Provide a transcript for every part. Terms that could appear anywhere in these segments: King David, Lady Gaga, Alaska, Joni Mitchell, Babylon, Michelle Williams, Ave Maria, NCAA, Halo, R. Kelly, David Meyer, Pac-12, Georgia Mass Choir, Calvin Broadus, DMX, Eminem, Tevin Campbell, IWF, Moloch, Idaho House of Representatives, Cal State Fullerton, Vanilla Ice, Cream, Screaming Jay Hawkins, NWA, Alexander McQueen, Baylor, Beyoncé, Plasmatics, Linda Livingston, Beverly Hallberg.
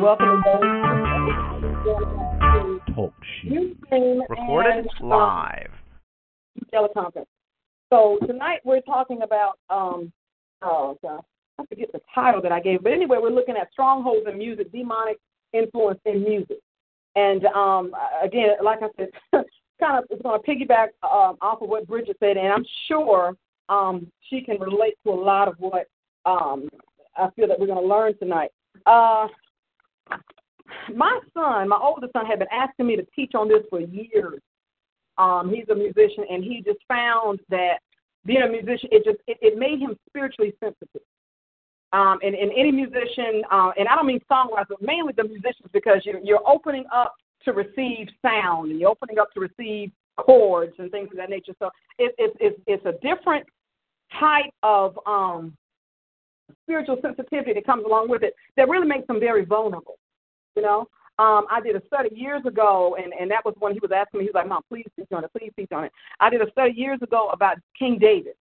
Welcome to Talk Show. Recorded live. Teleconference. So tonight we're talking about, I forget the title that I gave, but anyway, we're looking at strongholds in music, demonic influence in music. And again, like I said, kind of it's going to piggyback off of what Bridget said, and I'm sure she can relate to a lot of what I feel that we're going to learn tonight. My older son, had been asking me to teach on this for years. He's a musician, and he just found that being a musician, it made him spiritually sensitive. And any musician, and I don't mean songwriters, but mainly the musicians, because you're opening up to receive sound, and you're opening up to receive chords and things of that nature. So it's a different type of spiritual sensitivity that comes along with it that really makes them very vulnerable, you know. I did a study years ago, and that was when he was asking me, he was like, Mom, please teach on it, please teach on it. I did a study years ago about King David.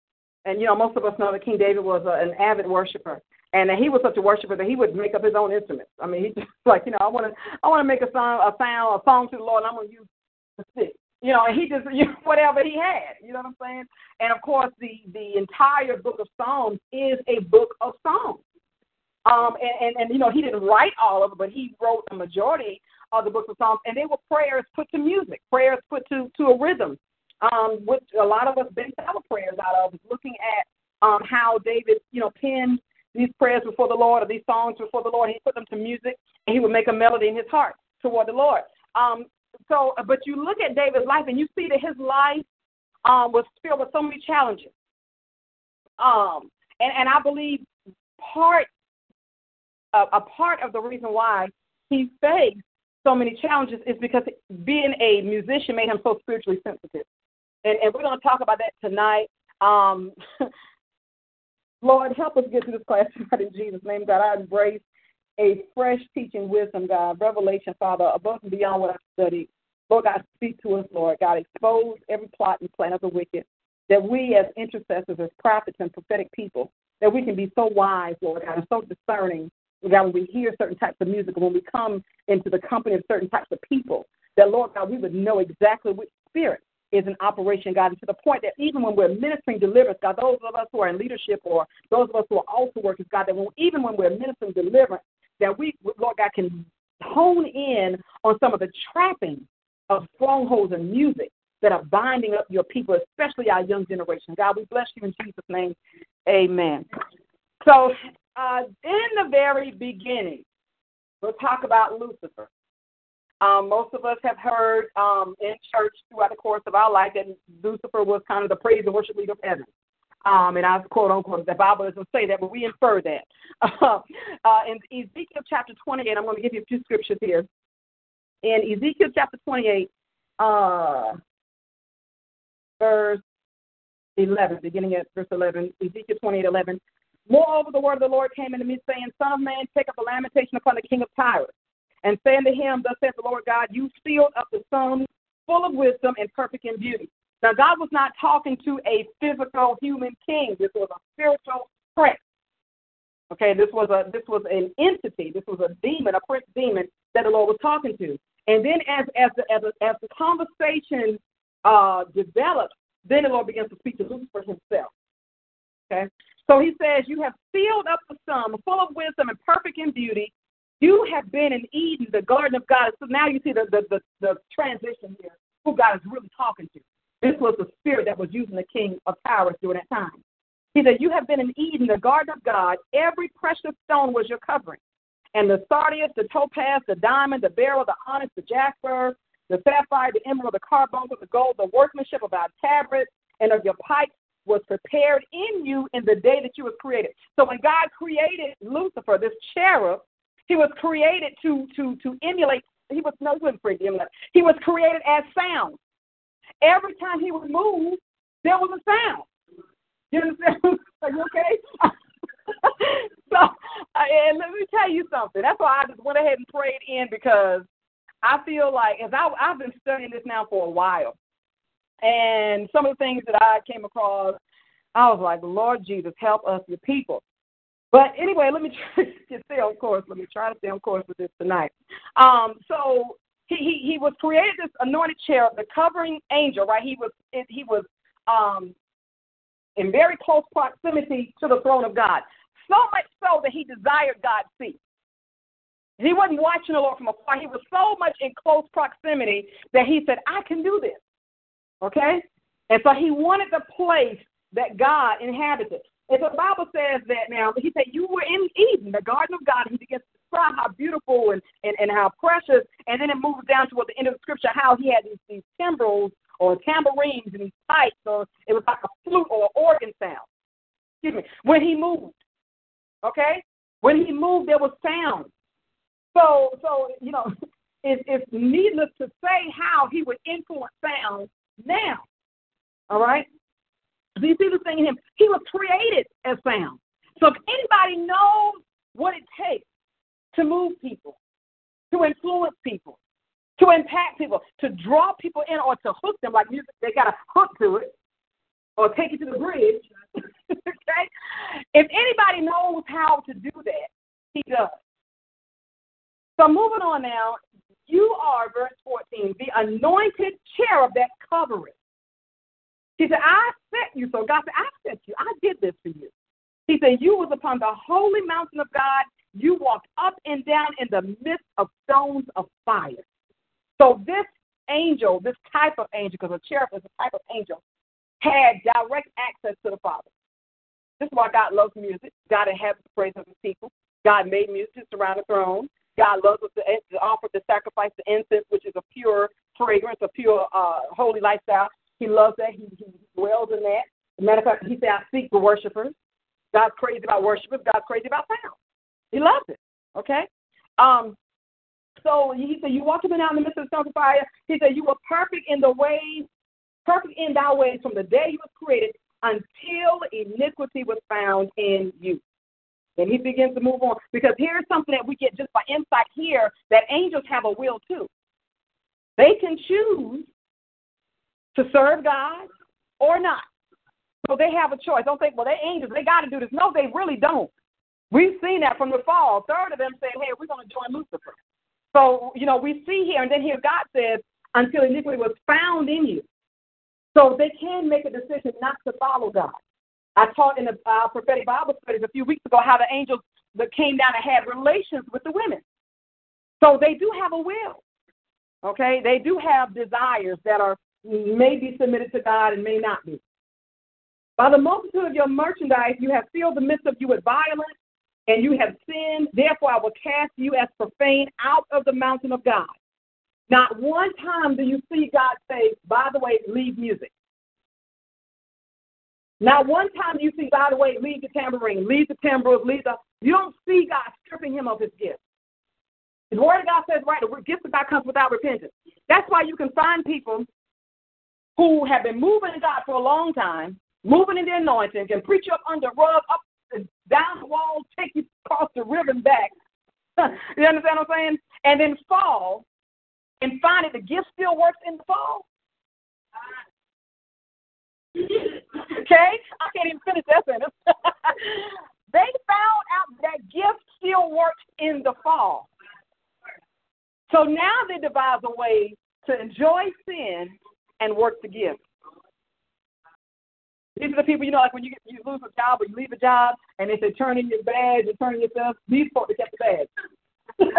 And, you know, most of us know that King David was an avid worshiper. And he was such a worshiper that he would make up his own instruments. I mean, he just like, you know, I want to make a song to the Lord, and I'm going to use the stick. You know, and he just, you know, whatever he had, you know what I'm saying? And, of course, the entire book of Psalms is a book of songs. And you know, he didn't write all of it, but he wrote the majority of the books of Psalms, and they were prayers put to music, prayers put to a rhythm, which a lot of us base our prayers out of, looking at how David, you know, penned these prayers before the Lord, or these songs before the Lord. He put them to music, and he would make a melody in his heart toward the Lord. But you look at David's life, and you see that his life was filled with so many challenges. And I believe a part of the reason why he faced so many challenges is because being a musician made him so spiritually sensitive. And we're going to talk about that tonight. Lord, help us get through this class tonight in Jesus' name. God, I embrace a fresh teaching wisdom, God, revelation, Father, above and beyond what I've studied. Lord, God, speak to us, Lord. God, expose every plot and plan of the wicked, that we as intercessors, as prophets and prophetic people, that we can be so wise, Lord God, and so discerning, God, when we hear certain types of music, when we come into the company of certain types of people, that, Lord God, we would know exactly which spirit is in operation, God, and to the point that even when we're ministering deliverance, God, those of us who are in leadership or those of us who are also workers, God, that even when we're ministering deliverance, that we, Lord God, can hone in on some of the trappings of strongholds and music that are binding up your people, especially our young generation. God, we bless you in Jesus' name. Amen. So, in the very beginning, we'll talk about Lucifer. Most of us have heard in church throughout the course of our life that Lucifer was kind of the praise and worship leader of heaven. And I quote unquote, the Bible doesn't say that, but we infer that. In Ezekiel chapter 28, I'm going to give you a few scriptures here. In Ezekiel chapter 28, verse 11, beginning at verse 11, Ezekiel 28:11. Moreover, the word of the Lord came unto me, saying, Son of man, take up a lamentation upon the king of Tyre, and say unto him, Thus saith the Lord God, you sealed up the sum full of wisdom and perfect in beauty. Now, God was not talking to a physical human king. This was a spiritual prince. Okay, this was an entity. This was a demon, a prince demon that the Lord was talking to. And then as the conversation develops, then the Lord begins to speak to Lucifer himself. Okay? So he says, You have sealed up the sum, full of wisdom and perfect in beauty. You have been in Eden, the garden of God. So now you see the transition here, who God is really talking to. This was the spirit that was using the king of Tyre during that time. He said, You have been in Eden, the garden of God. Every precious stone was your covering. And the sardius, the topaz, the diamond, the beryl, the onyx, the jasper, the sapphire, the emerald, the carbuncle, the gold, the workmanship of our tabrets and of your pipes was prepared in you in the day that you were created. So when God created Lucifer, this cherub, he was created to emulate. He was created as sound. Every time he would move, there was a sound. You understand? Are you okay? So, and let me tell you something. That's why I just went ahead and prayed in, because I feel like as I've been studying this now for a while, and some of the things that I came across, I was like, Lord Jesus, help us, your people. But anyway, let me try to stay on course. Let me try to stay on course with this tonight. So he was created this anointed cherub, the covering angel, right? He was in very close proximity to the throne of God, so much so that he desired God's seat. He wasn't watching the Lord from afar. He was so much in close proximity that he said, I can do this, okay? And so he wanted the place that God inhabited. And the Bible says that now, he said, you were in Eden, the garden of God. He begins to describe how beautiful and how precious. And then it moves down toward the end of the scripture, how he had these timbrels or tambourines and these pipes, or it was like a flute or an organ sound. Excuse me. When he moved, okay? When he moved, there was sound. So you know, it's needless to say how he would influence sound now, all right? Do you see the thing in him? He was created as sound. So if anybody knows what it takes to move people, to influence people, to impact people, to draw people in or to hook them, like music, they got a hook to it or take it to the bridge, okay? If anybody knows how to do that, he does. So moving on now, you are, verse 14, the anointed cherub that covereth. She said, I sent you. So God said, I sent you. I did this for you. He said, you was upon the holy mountain of God. You walked up and down in the midst of stones of fire. So this angel, this type of angel, because a cherub is a type of angel, had direct access to the Father. This is why God loves music. God inhabits the praise of his people. God made music to surround the throne. God loves us to offer the sacrifice, the incense, which is a pure fragrance, a pure holy lifestyle. He loves that. He dwells in that. As a matter of fact, he said, I seek the worshipers. God's crazy about worshipers. God's crazy about sound. He loves it, okay? So he said, you walked up and down in the midst of the stones of fire. He said, you were perfect in thy ways from the day you were created until iniquity was found in you. And he begins to move on, because here's something that we get just by insight here, that angels have a will too. They can choose to serve God or not. So they have a choice. Don't think, well, they're angels, they got to do this. No, they really don't. We've seen that from the fall. A third of them said, hey, we're going to join Lucifer. So, you know, we see here, and then here God says, until iniquity was found in you. So they can make a decision not to follow God. I taught in the prophetic Bible studies a few weeks ago how the angels that came down and had relations with the women. So they do have a will, okay? They do have desires that are may be submitted to God and may not be. By the multitude of your merchandise, you have filled the midst of you with violence, and you have sinned. Therefore, I will cast you as profane out of the mountain of God. Not one time do you see God say, by the way, leave music. Not one time you see, by the way, leave the tambourine, leave the timbrels, you don't see God stripping him of his gifts. The word of God says, right, the gift of God comes without repentance. That's why you can find people who have been moving in God for a long time, moving in the anointing, can preach you up under rug, up and down the wall, take you across the river and back. You understand what I'm saying? And then fall and find that the gift still works in the fall. Okay? I can't even finish that sentence. They found out that gift still works in the fall. So now they devise a way to enjoy sin and work the gift. These are the people, you know, like when you lose a job or you leave a job and they say, turn in your badge, return yourself. These folks kept the badge.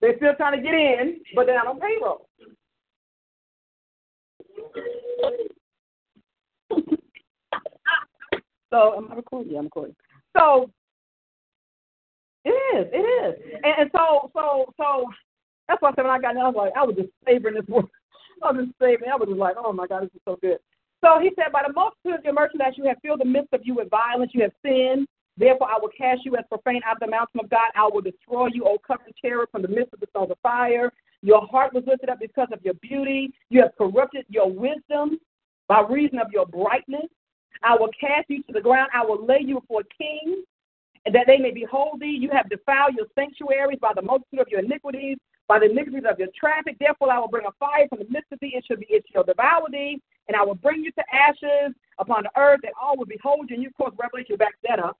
They're still trying to get in, but they're not on payroll. So I'm recording. Yeah, I'm recording. So it is, and so that's why I said when I got there, I was like, I was just savoring this word. I was just like, oh my God, this is so good. So he said, by the multitude of your merchandise, you have filled the midst of you with violence. You have sinned. Therefore, I will cast you as profane out of the mountain of God. I will destroy you, O covering cherub, from the midst of the stones of fire. Your heart was lifted up because of your beauty. You have corrupted your wisdom by reason of your brightness. I will cast you to the ground. I will lay you before kings, and that they may behold thee. You have defiled your sanctuaries by the multitude of your iniquities, by the iniquities of your traffic. Therefore, I will bring a fire from the midst of thee. It shall devour thee, and I will bring you to ashes upon the earth, that all will behold you. And you, of course, Revelation backs that up.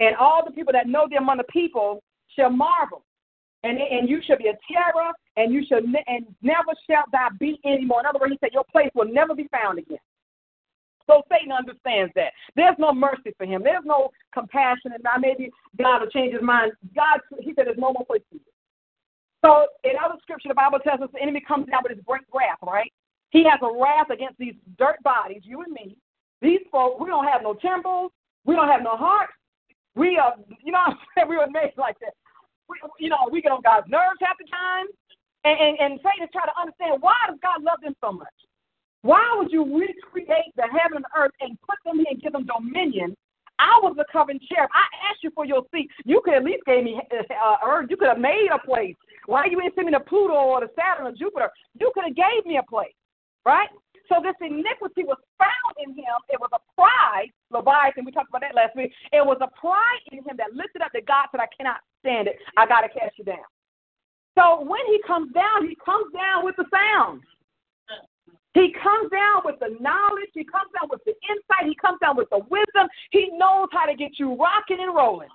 and all the people that know them among the people shall marvel. And you shall be a terror, and you shall never shalt thou be anymore. In other words, he said, your place will never be found again. So Satan understands that. There's no mercy for him. There's no compassion. And now maybe God will change his mind. God, he said, there's no more place for you. So in other scripture, the Bible tells us the enemy comes down with his great wrath, right? He has a wrath against these dirt bodies, you and me. These folks, we don't have no temples. We don't have no hearts. We are, you know what I'm saying? We were made like that. We get on God's nerves half the time. And Satan is trying to understand, why does God love them so much? Why would you recreate the heaven and the earth and put them here and give them dominion? I was the covering cherub. I asked you for your seat. You could at least gave me earth. You could have made a place. Why you didn't send me to Pluto or to Saturn or Jupiter? You could have gave me a place, right? So this iniquity was found in him. It was a pride, Leviathan, we talked about that last week. It was a pride in him that lifted up to God, said, I cannot stand it. I got to cast you down. So when he comes down with the sound. He comes down with the knowledge. He comes down with the insight. He comes down with the wisdom. He knows how to get you rocking and rolling.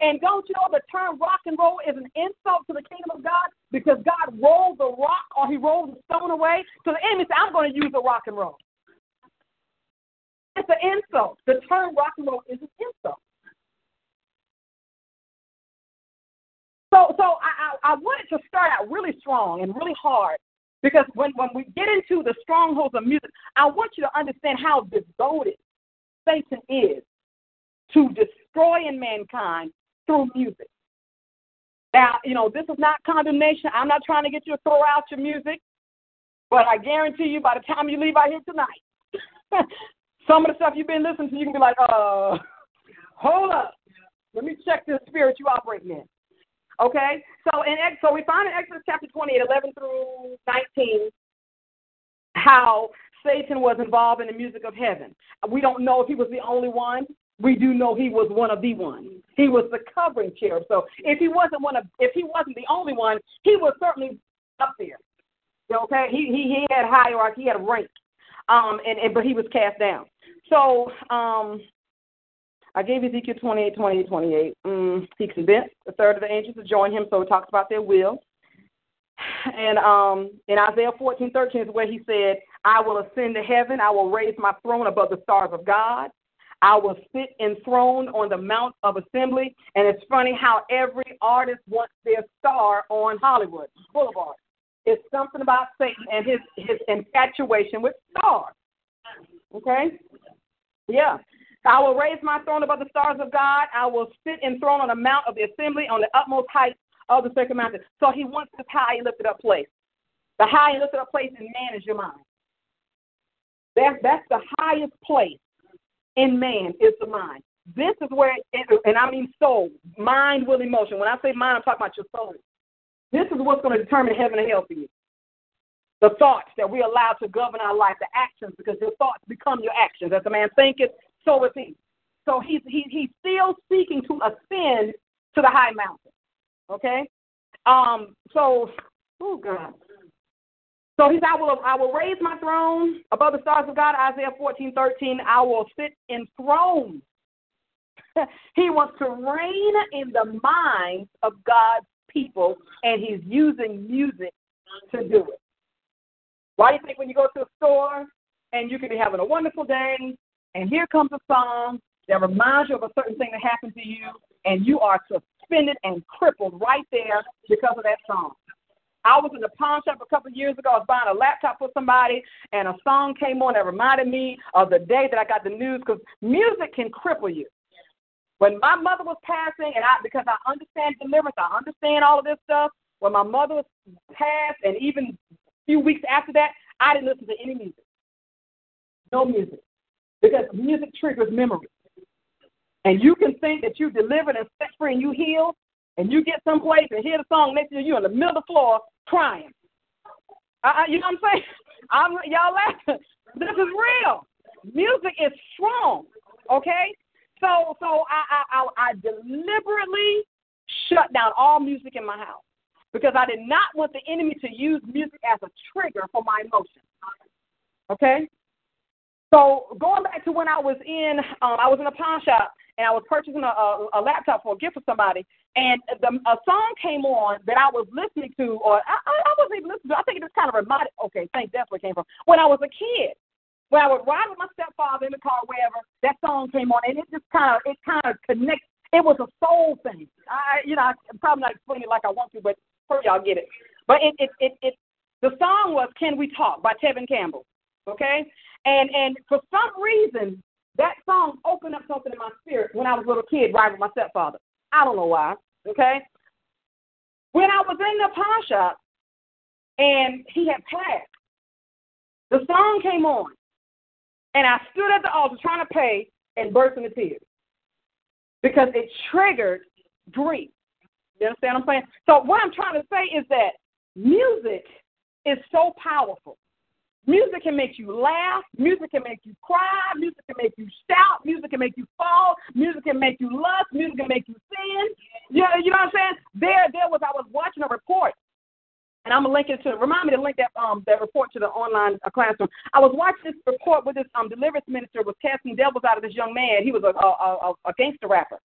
And don't you know the term rock and roll is an insult to the kingdom of God? Because God rolled the rock or he rolled the stone away. So the enemy said, I'm going to use the rock and roll. It's an insult. The term rock and roll is an insult. So I wanted to start out really strong and really hard. Because when we get into the strongholds of music, I want you to understand how devoted Satan is to destroying mankind through music. Now, this is not condemnation. I'm not trying to get you to throw out your music, but I guarantee you by the time you leave out here tonight, some of the stuff you've been listening to, you can be like, hold up. Let me check the spirit you operating in. Okay, so we find in Exodus chapter 28, 11 through 19, how Satan was involved in the music of heaven. We don't know if he was the only one. We do know he was one of the ones. He was the covering cherub. So if he wasn't the only one, he was certainly up there. Okay, he had hierarchy, he had rank, but he was cast down. So I gave Ezekiel 28. He convinced a third of the angels to join him, so it talks about their will. And in Isaiah 14:13 is where he said, I will ascend to heaven. I will raise my throne above the stars of God. I will sit enthroned on the Mount of Assembly. And it's funny how every artist wants their star on Hollywood Boulevard. It's something about Satan and his infatuation with stars. Okay? Yeah. I will raise my throne above the stars of God. I will sit enthroned on the Mount of the Assembly on the utmost height of the sacred mountain. So he wants this high and lifted up place. The high and lifted up place in man is your mind. That's the highest place in man is the mind. This is where, and I mean soul, mind, will, emotion. When I say mind, I'm talking about your soul. This is what's going to determine heaven and hell for you. The thoughts that we allow to govern our life, the actions, because your thoughts become your actions. As a man thinketh, so is he. So he's still seeking to ascend to the high mountain. Okay? So he said, I will raise my throne above the stars of God, Isaiah 14:13. I will sit enthroned. He wants to reign in the minds of God's people, and he's using music to do it. Why do you think when you go to a store and you could be having a wonderful day, and here comes a song that reminds you of a certain thing that happened to you, and you are suspended and crippled right there because of that song? I was in the pawn shop a couple of years ago. I was buying a laptop for somebody, and a song came on that reminded me of the day that I got the news, because music can cripple you. When my mother was passing, because I understand deliverance, I understand all of this stuff, when my mother passed, and even a few weeks after that, I didn't listen to any music. No music. Because music triggers memory. And you can think that you delivered and set free and you healed, and you get someplace and hear the song, next to you, you're in the middle of the floor crying. You know what I'm saying? Y'all laughing. This is real. Music is strong, okay? So I deliberately shut down all music in my house because I did not want the enemy to use music as a trigger for my emotions, okay? So going back to when I was in a pawn shop, and I was purchasing a laptop for a gift for somebody, and a song came on that I was listening to, or I wasn't even listening to. I think it just kind of reminded. Okay, thanks. That's where it came from. When I was a kid, when I would ride with my stepfather in the car, wherever, that song came on, and it kind of connects. It was a soul thing. I'm probably not explaining it like I want to, but hopefully y'all get it. But the song was "Can We Talk" by Tevin Campbell. Okay, and for some reason that song opened up something in my spirit when I was a little kid riding with my stepfather. I don't know why. Okay, when I was in the pawn shop and he had passed, the song came on, and I stood at the altar trying to pay and burst into tears. Because it triggered grief. You understand what I'm saying? So what I'm trying to say is that music is so powerful. Music can make you laugh. Music can make you cry. Music can make you shout. Music can make you fall. Music can make you lust. Music can make you sin. You know what I'm saying? I was watching a report, and I'm gonna link it to. Remind me to link that report to the online classroom. I was watching this report with this deliverance minister was casting devils out of this young man. He was a gangster rapper,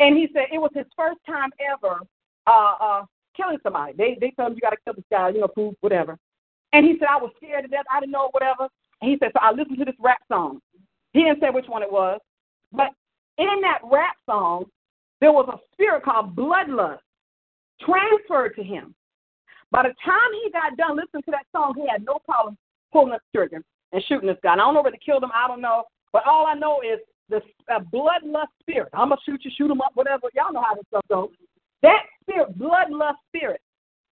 and he said it was his first time ever killing somebody. They told him you gotta kill this guy, poop, whatever. And he said I was scared to death. I didn't know whatever. And he said so I listened to this rap song. He didn't say which one it was, but in that rap song there was a spirit called bloodlust transferred to him. By the time he got done listening to that song, he had no problem pulling up the trigger and shooting this guy. And I don't know whether he killed him. I don't know. But all I know is the bloodlust spirit. I'm going to shoot you, shoot him up, whatever. Y'all know how this stuff goes. That spirit, bloodlust spirit,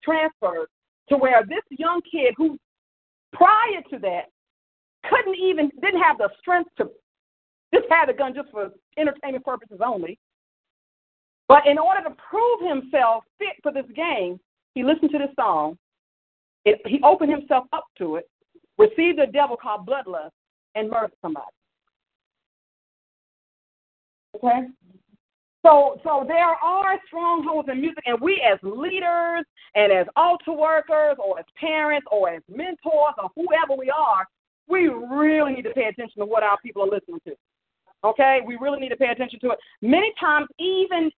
transferred to where this young kid who prior to that didn't have the strength to, just had a gun just for entertainment purposes only. But in order to prove himself fit for this game, he listened to this song, he opened himself up to it, received a devil called bloodlust, and murdered somebody. Okay? So there are strongholds in music, and we as leaders and as altar workers or as parents or as mentors or whoever we are, we really need to pay attention to what our people are listening to. Okay, we really need to pay attention to it. Many times, even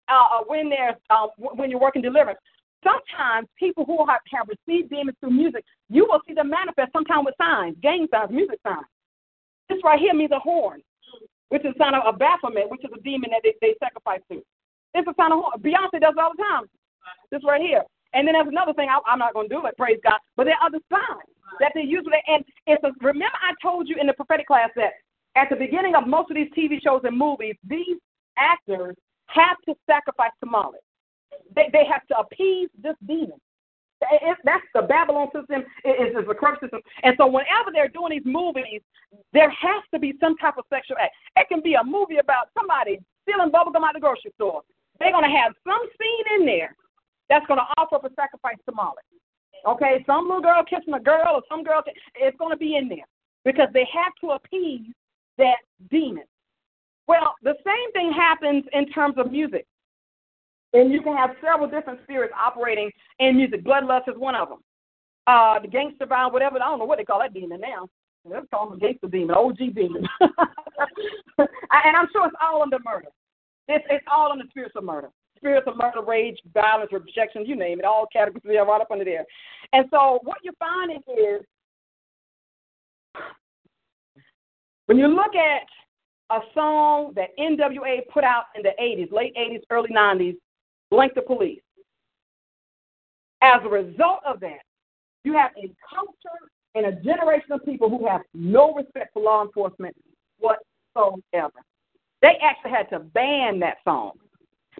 when you're working deliverance, sometimes people who have received demons through music, you will see them manifest sometimes with signs, gang signs, music signs. This right here means a horn, which is a sign of Baphomet, which is a demon that they sacrifice to. It's a sign of horn. Beyonce does it all the time. This right here. And then there's another thing. I'm not going to do it, praise God. But there are other signs that they use. And remember I told you in the prophetic class that at the beginning of most of these TV shows and movies, these actors have to sacrifice to Moloch. They have to appease this demon. That's the Babylon system. It is the corrupt system. And so whenever they're doing these movies, there has to be some type of sexual act. It can be a movie about somebody stealing bubblegum out of the grocery store. They're going to have some scene in there that's going to offer up a sacrifice to Moloch. Okay, some little girl kissing a girl or some girl, it's going to be in there because they have to appease that demon. Well, the same thing happens in terms of music. And you can have several different spirits operating in music. Bloodlust is one of them. The gangster vibe, whatever. I don't know what they call that demon now. They're calling it gangster demon, OG demon. And I'm sure it's all under murder. It's all under spiritual murder. Spiritual murder, rage, violence, rejection, you name it. All categories are right up under there. And so what you're finding is when you look at a song that NWA put out in the 80s, late 80s, early 90s, Blank the Police. As a result of that, you have a culture and a generation of people who have no respect for law enforcement whatsoever. They actually had to ban that song.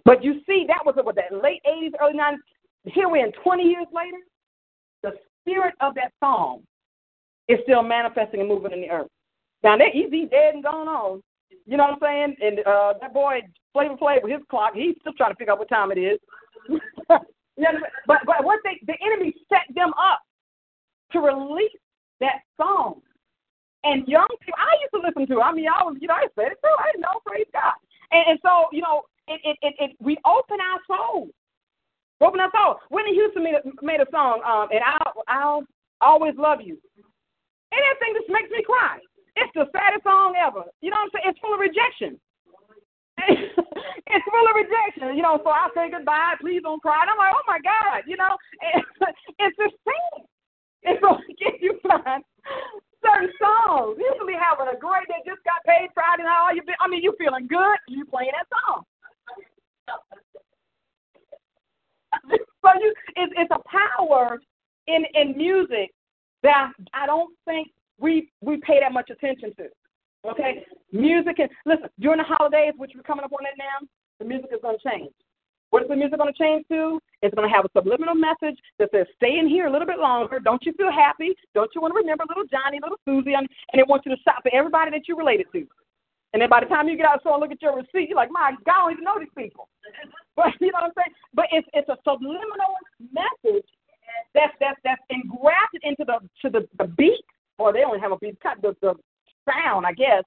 But you see, that was about that late 80s, early 90s. Here we are 20 years later, the spirit of that song is still manifesting and moving in the earth. Now, he's dead and gone on. You know what I'm saying? And that boy, Flavor Flav, with his clock, he's still trying to figure out what time it is. but what the enemy set them up to release that song. And young people, I used to listen to it. I mean, I said it too. I didn't know, praise God. And so, we open our souls. Open our souls. Whitney Houston made a song, and I'll always love you. And that thing just makes me cry. It's the saddest song ever. You know what I'm saying? It's full of rejection. It's really rejection, you know. So I say goodbye. Please don't cry. And I'm like, oh my God, you know. It's a sin. It's going to get you fun. Certain songs. You can be having a great day. Just got paid Friday night. All you, I mean, you feeling good. You playing that song. So you, it's a power in music that I don't think we pay that much attention to. Okay, music and listen during the holidays, which we're coming up on it now. The music is going to change. What is the music going to change to? It's going to have a subliminal message that says, "Stay in here a little bit longer. Don't you feel happy? Don't you want to remember little Johnny, little Susie?" And it wants you to shop for everybody that you related to. And then by the time you get out of the store and look at your receipt, you're like, "My God, I don't even know these people." But you know what I'm saying? But it's a subliminal message that's engrafted into the beat, or they only have a beat, the sound, I guess,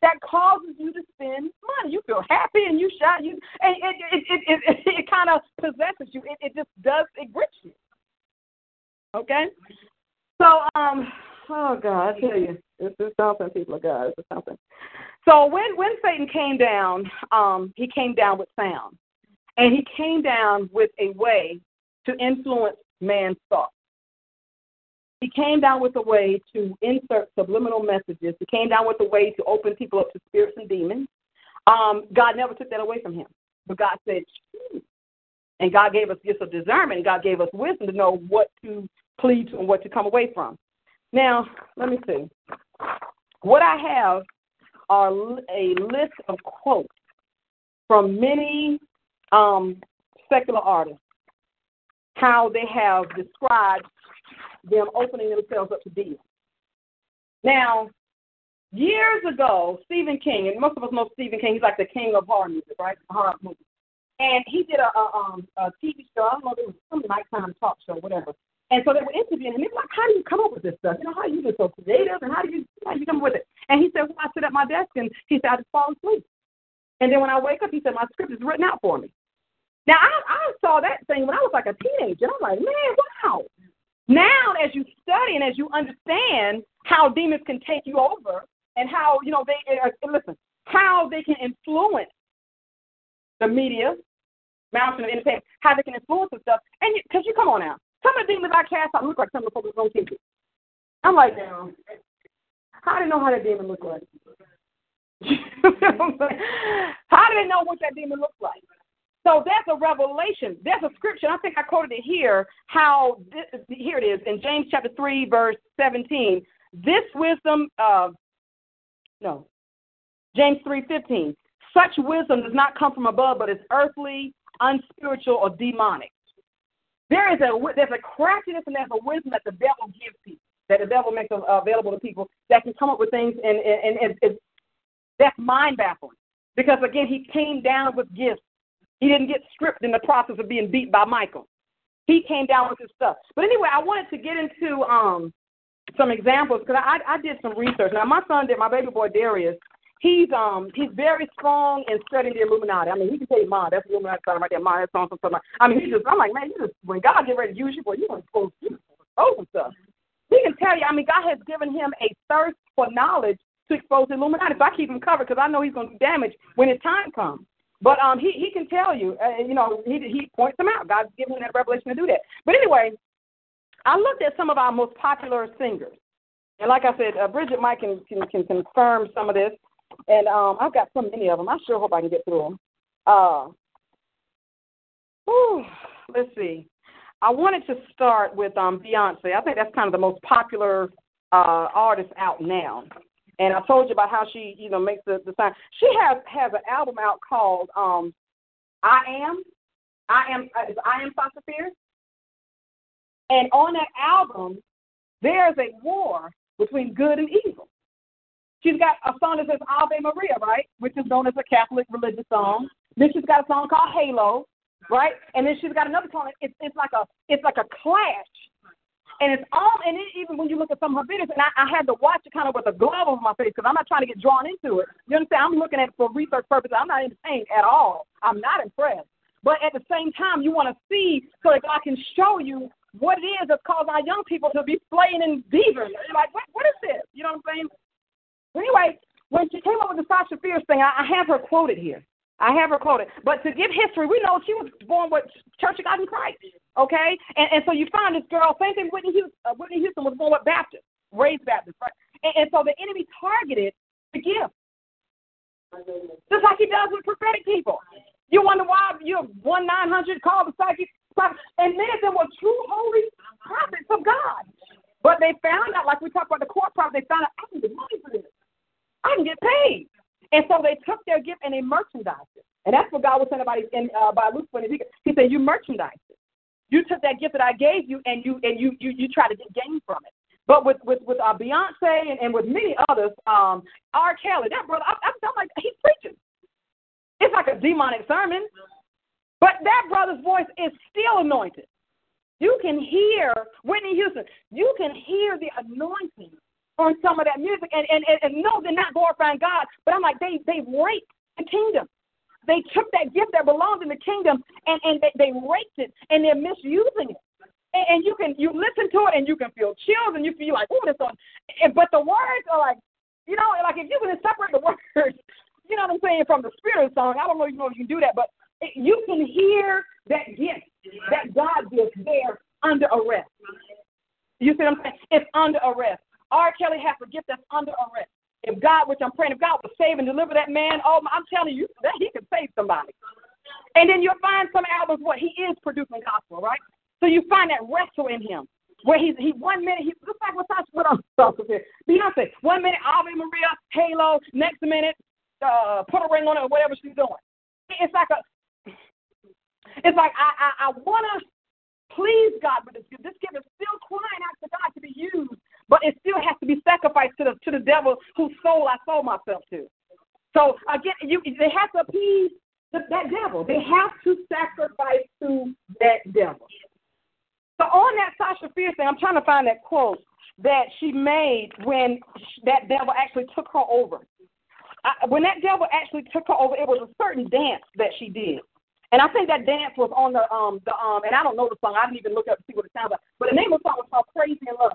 that causes you to spend money. You feel happy and you shine. And it kind of possesses you. It just does enrich you. Okay? So, oh, God, I tell you, this is something, people of God. This is something. So when Satan came down, he came down with sound. And he came down with a way to influence man's thoughts. He came down with a way to insert subliminal messages. He came down with a way to open people up to spirits and demons. God never took that away from him. But God said, choose. And God gave us gifts of discernment. And God gave us wisdom to know what to plead to and what to come away from. Now, let me see. What I have are a list of quotes from many secular artists, how they have described them opening themselves up to deals. Now, years ago, Stephen King, and most of us know Stephen King, he's like the king of horror music, right? Horror movies. And he did a TV show, I don't know, it was some nighttime talk show, whatever. And so they were interviewing him. He was like, how do you come up with this stuff? You know, how do you get so creative and how do you come up with it? And he said, well, I sit at my desk and he said, I just fall asleep. And then when I wake up, he said, my script is written out for me. Now, I saw that thing when I was like a teenager. I'm like, man, wow. Now, as you study and as you understand how demons can take you over and how, you know, how they can influence the media, mountain of entertainment, how they can influence and stuff. And because you come on now, some of the demons I cast out look like some of the folks on TV. I'm like, now, how do they know how that demon looks like? How do they know what that demon looks like? So that's a revelation. There's a scripture. I think I quoted it here. Here it is in James chapter 3, verse 17. James 3:15. Such wisdom does not come from above, but is earthly, unspiritual, or demonic. There's a craftiness and there's a wisdom that the devil gives people, that the devil makes available to people that can come up with things, and that's mind-baffling. Because, again, he came down with gifts. He didn't get stripped in the process of being beat by Michael. He came down with his stuff. But anyway, I wanted to get into some examples because I did some research. Now, my baby boy Darius, he's very strong in studying the Illuminati. I mean, he can tell you, Mom, that's the Illuminati sign right there. Mom, that's something. I mean, I'm like, man, when God get ready to use you, boy, you're going to close over stuff. He can tell you, I mean, God has given him a thirst for knowledge to expose the Illuminati. So I keep him covered because I know he's going to do damage when his time comes. But he can tell you, you know, he points them out. God's given him that revelation to do that. But anyway, I looked at some of our most popular singers. And like I said, Bridget Mike can confirm some of this. And I've got so many of them. I sure hope I can get through them. Let's see. I wanted to start with Beyoncé. I think that's kind of the most popular artist out now. And I told you about how she, you know, makes the sign. She has an album out called I Am Sasha Fierce. And on that album, there's a war between good and evil. She's got a song that says Ave Maria, right, which is known as a Catholic religious song. Then she's got a song called Halo, right, and then she's got another song. It's like a clash. And it's all, and it, even when you look at some of her videos, and I had to watch it kind of with a glove over my face because I'm not trying to get drawn into it. You understand? I'm looking at it for research purposes. I'm not entertained at all. I'm not impressed. But at the same time, you want to see so that God can show you what it is that's caused our young people to be slaying in beavers. You're like, what is this? You know what I'm saying? Anyway, when she came up with the Sasha Fierce thing, I have her quoted here. I have her quoted. But to give history, we know she was born with Church of God in Christ, okay? And so you find this girl, same thing Whitney Houston was born with Baptist, raised Baptist, right? And so the enemy targeted the gift, just like he does with prophetic people. You wonder why you're 1-900 called the psychic, and many of them were true holy prophets of God. But they found out, like we talked about the court prophet, they found out, I can get money for this. I can get paid. And so they took their gift and they merchandised it. And that's what God was saying about by Lucifer and Ezekiel. He said, you merchandised it. You took that gift that I gave you and you try to get gain from it. But with Beyonce and with many others, R. Kelly, that brother, I felt like he's preaching. It's like a demonic sermon. But that brother's voice is still anointed. You can hear Whitney Houston. You can hear the anointing on some of that music. And no, they're not glorifying God, but I'm like, they raped the kingdom. They took that gift that belonged in the kingdom and they raped it, and they're misusing it. And you listen to it, and you can feel chills, and you feel like, ooh, this one. But the words are like, you know, like if you can separate the words, you know what I'm saying, from the spirit of the song, I don't know if you can do that, but you can hear that gift that God gives there under arrest. You see what I'm saying? It's under arrest. R. Kelly has a gift that's under arrest. If God, which I'm praying, if God would save and deliver that man, oh, I'm telling you, that he can save somebody. And then you'll find some albums where he is producing gospel, right? So you find that wrestle in him, where he 1 minute, he's just like what I'm talking about. Beyonce, 1 minute, Ave Maria, Halo, next minute, put a ring on it or whatever she's doing. It's like I want to please God with this gift. This gift is still crying out to God to be used, but it still has to be sacrificed to the devil whose soul I sold myself to. So again, they have to appease that devil. They have to sacrifice to that devil. So on that Sasha Fierce thing, I'm trying to find that quote that she made when that devil actually took her over. When that devil actually took her over, it was a certain dance that she did. And I think that dance was on the and I don't know the song. I didn't even look up to see what it sounds like. But the name of the song was called Crazy in Love.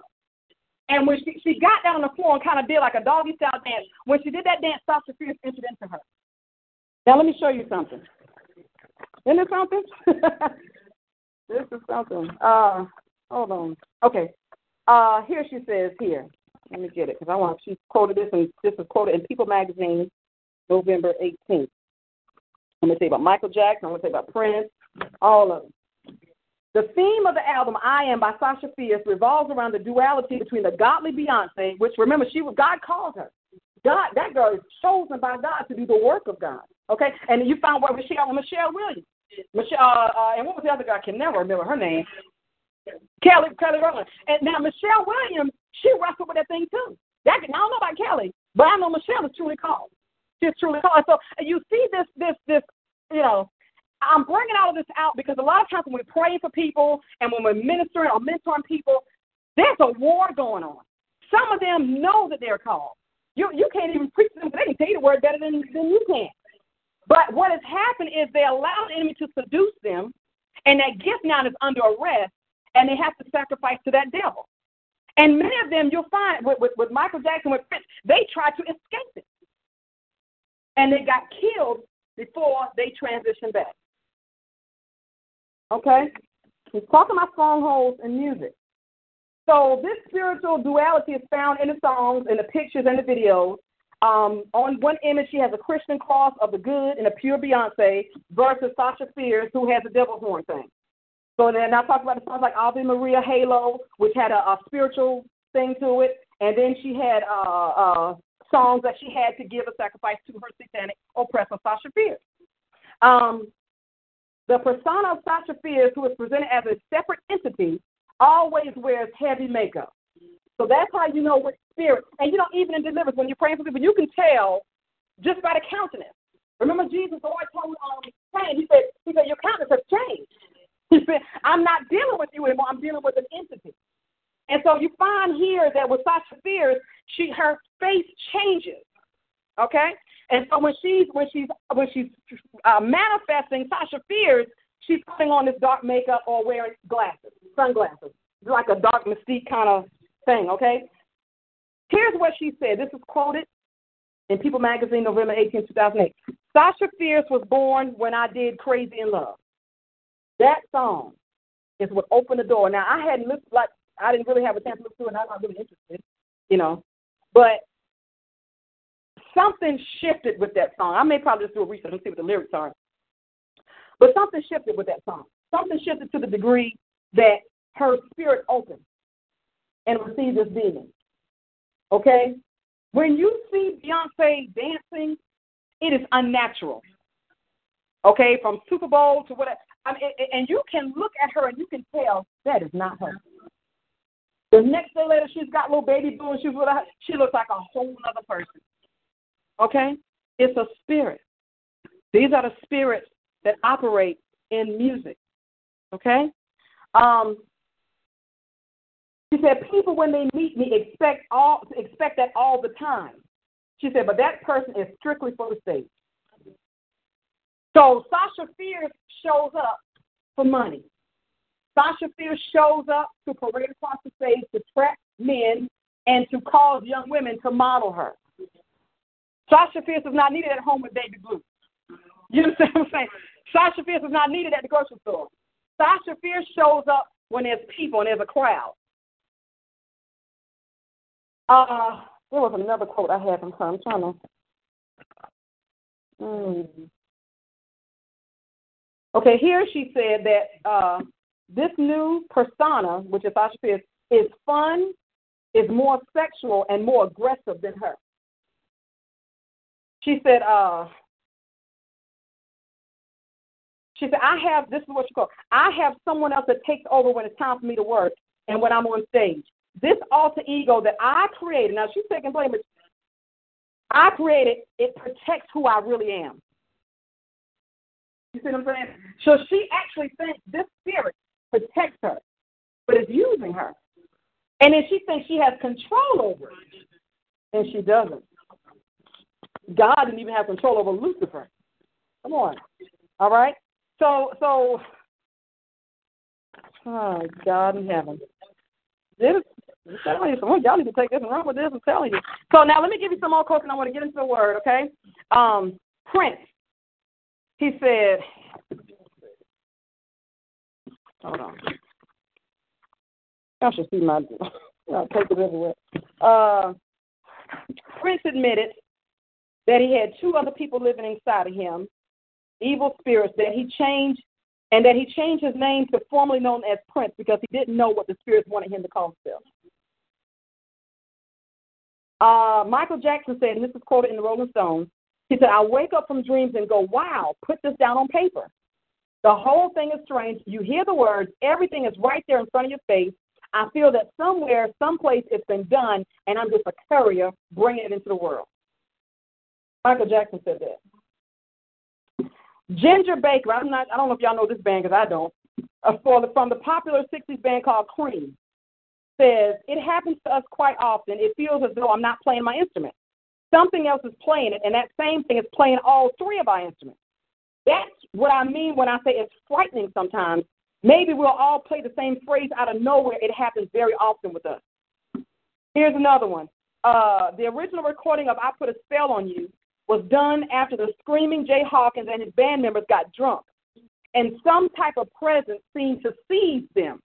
And when she got down on the floor and kind of did like a doggy style dance, when she did that dance, Sasha Fierce entered into her. Now let me show you something. Isn't it something? This is something. Hold on. Okay. Here she says here. Let me get it because she quoted this, and this was quoted in People Magazine, November 18th. I'm going to tell you about Michael Jackson. I'm going to tell you about Prince. All of them. The theme of the album "I Am" by Sasha Fierce revolves around the duality between the godly Beyonce, which remember God called her. God, that girl is chosen by God to do the work of God. Okay, and you found what she got with Michelle Williams. And what was the other guy? I can never remember her name. Kelly Rowland. And now Michelle Williams, she wrestled with that thing too. I don't know about Kelly, but I know Michelle is truly called. She's truly called. So you see this. You know, I'm bringing all of this out because a lot of times when we're praying for people and when we're ministering or mentoring people, there's a war going on. Some of them know that they're called. You can't even preach to them. They can tell you the word better than you can. But what has happened is they allow the enemy to seduce them, and that gift now is under arrest, and they have to sacrifice to that devil. And many of them, you'll find, with Michael Jackson, with Prince, they tried to escape it. And they got killed before they transitioned back. Okay? He's talking about strongholds in music. So this spiritual duality is found in the songs, in the pictures, and the videos. On one image, she has a Christian cross of the good and a pure Beyonce versus Sasha Fierce, who has a devil horn thing. So then I talked about the songs like Ave Maria, Halo, which had a spiritual thing to it. And then she had songs that she had to give a sacrifice to her satanic oppressor, Sasha Fierce. The persona of Sasha Fierce, who is presented as a separate entity, always wears heavy makeup. So that's how you know what spirit. And you know, even in deliverance, when you're praying for people, you can tell just by the countenance. Remember, Jesus always told me on praying. He said, your countenance has changed. He said, I'm not dealing with you anymore. I'm dealing with an entity. And so you find here that with Sasha Fierce, her face changes. Okay. And so when she's manifesting Sasha Fierce, she's putting on this dark makeup or wearing sunglasses, like a dark mystique kind of thing, okay? Here's what she said. This is quoted in People Magazine, November 18, 2008. Sasha Fierce was born when I did Crazy in Love. That song is what opened the door. Now, I hadn't looked, like, I didn't really have a chance to look through, and I'm not really interested, you know. But something shifted with that song. I may probably just do a research and see what the lyrics are. But something shifted with that song. Something shifted to the degree that her spirit opened and received this demon. Okay? When you see Beyonce dancing, it is unnatural. Okay? From Super Bowl to whatever. I mean, and you can look at her and you can tell that is not her. The next day later, she's got little baby boo and she's with her. She looks like a whole other person. Okay? It's a spirit. These are the spirits that operate in music. Okay? She said, people, when they meet me, expect that all the time. She said, but that person is strictly for the stage. So Sasha Fierce shows up for money. Sasha Fierce shows up to parade across the stage to attract men and to cause young women to model her. Sasha Fierce is not needed at home with baby blues. You understand what I'm saying? Sasha Fierce is not needed at the grocery store. Sasha Fierce shows up when there's people and there's a crowd. There was another quote I had from her. I'm trying to. Okay, here she said that this new persona, which is Sasha Fierce, is fun, is more sexual, and more aggressive than her. She said, I have, this is what she called, I have someone else that takes over when it's time for me to work and when I'm on stage. This alter ego that I created, now she's taking blame, but I created, it protects who I really am. You see what I'm saying? So she actually thinks this spirit protects her, but it's using her. And then she thinks she has control over it, and she doesn't. God didn't even have control over Lucifer. Come on. All right? So, oh, God in heaven. This is telling you something. Y'all need to take this and run with this. I'm telling you. So now let me give you some more quotes, and I want to get into the word, okay? Prince, he said, hold on. Y'all should see my papers everywhere. Prince admitted that he had two other people living inside of him, evil spirits, that he changed his name to formerly known as Prince because he didn't know what the spirits wanted him to call himself. Michael Jackson said, and this is quoted in the Rolling Stones, he said, I wake up from dreams and go, wow, put this down on paper. The whole thing is strange. You hear the words. Everything is right there in front of your face. I feel that somewhere, someplace it's been done, and I'm just a courier bringing it into the world. Michael Jackson said that. Ginger Baker, I don't know if y'all know this band because I don't, from the popular 60s band called Cream, says, it happens to us quite often. It feels as though I'm not playing my instrument. Something else is playing it, and that same thing is playing all three of our instruments. That's what I mean when I say it's frightening sometimes. Maybe we'll all play the same phrase out of nowhere. It happens very often with us. Here's another one. The original recording of I Put a Spell on You was done after the screaming Jay Hawkins and his band members got drunk, and some type of presence seemed to seize them.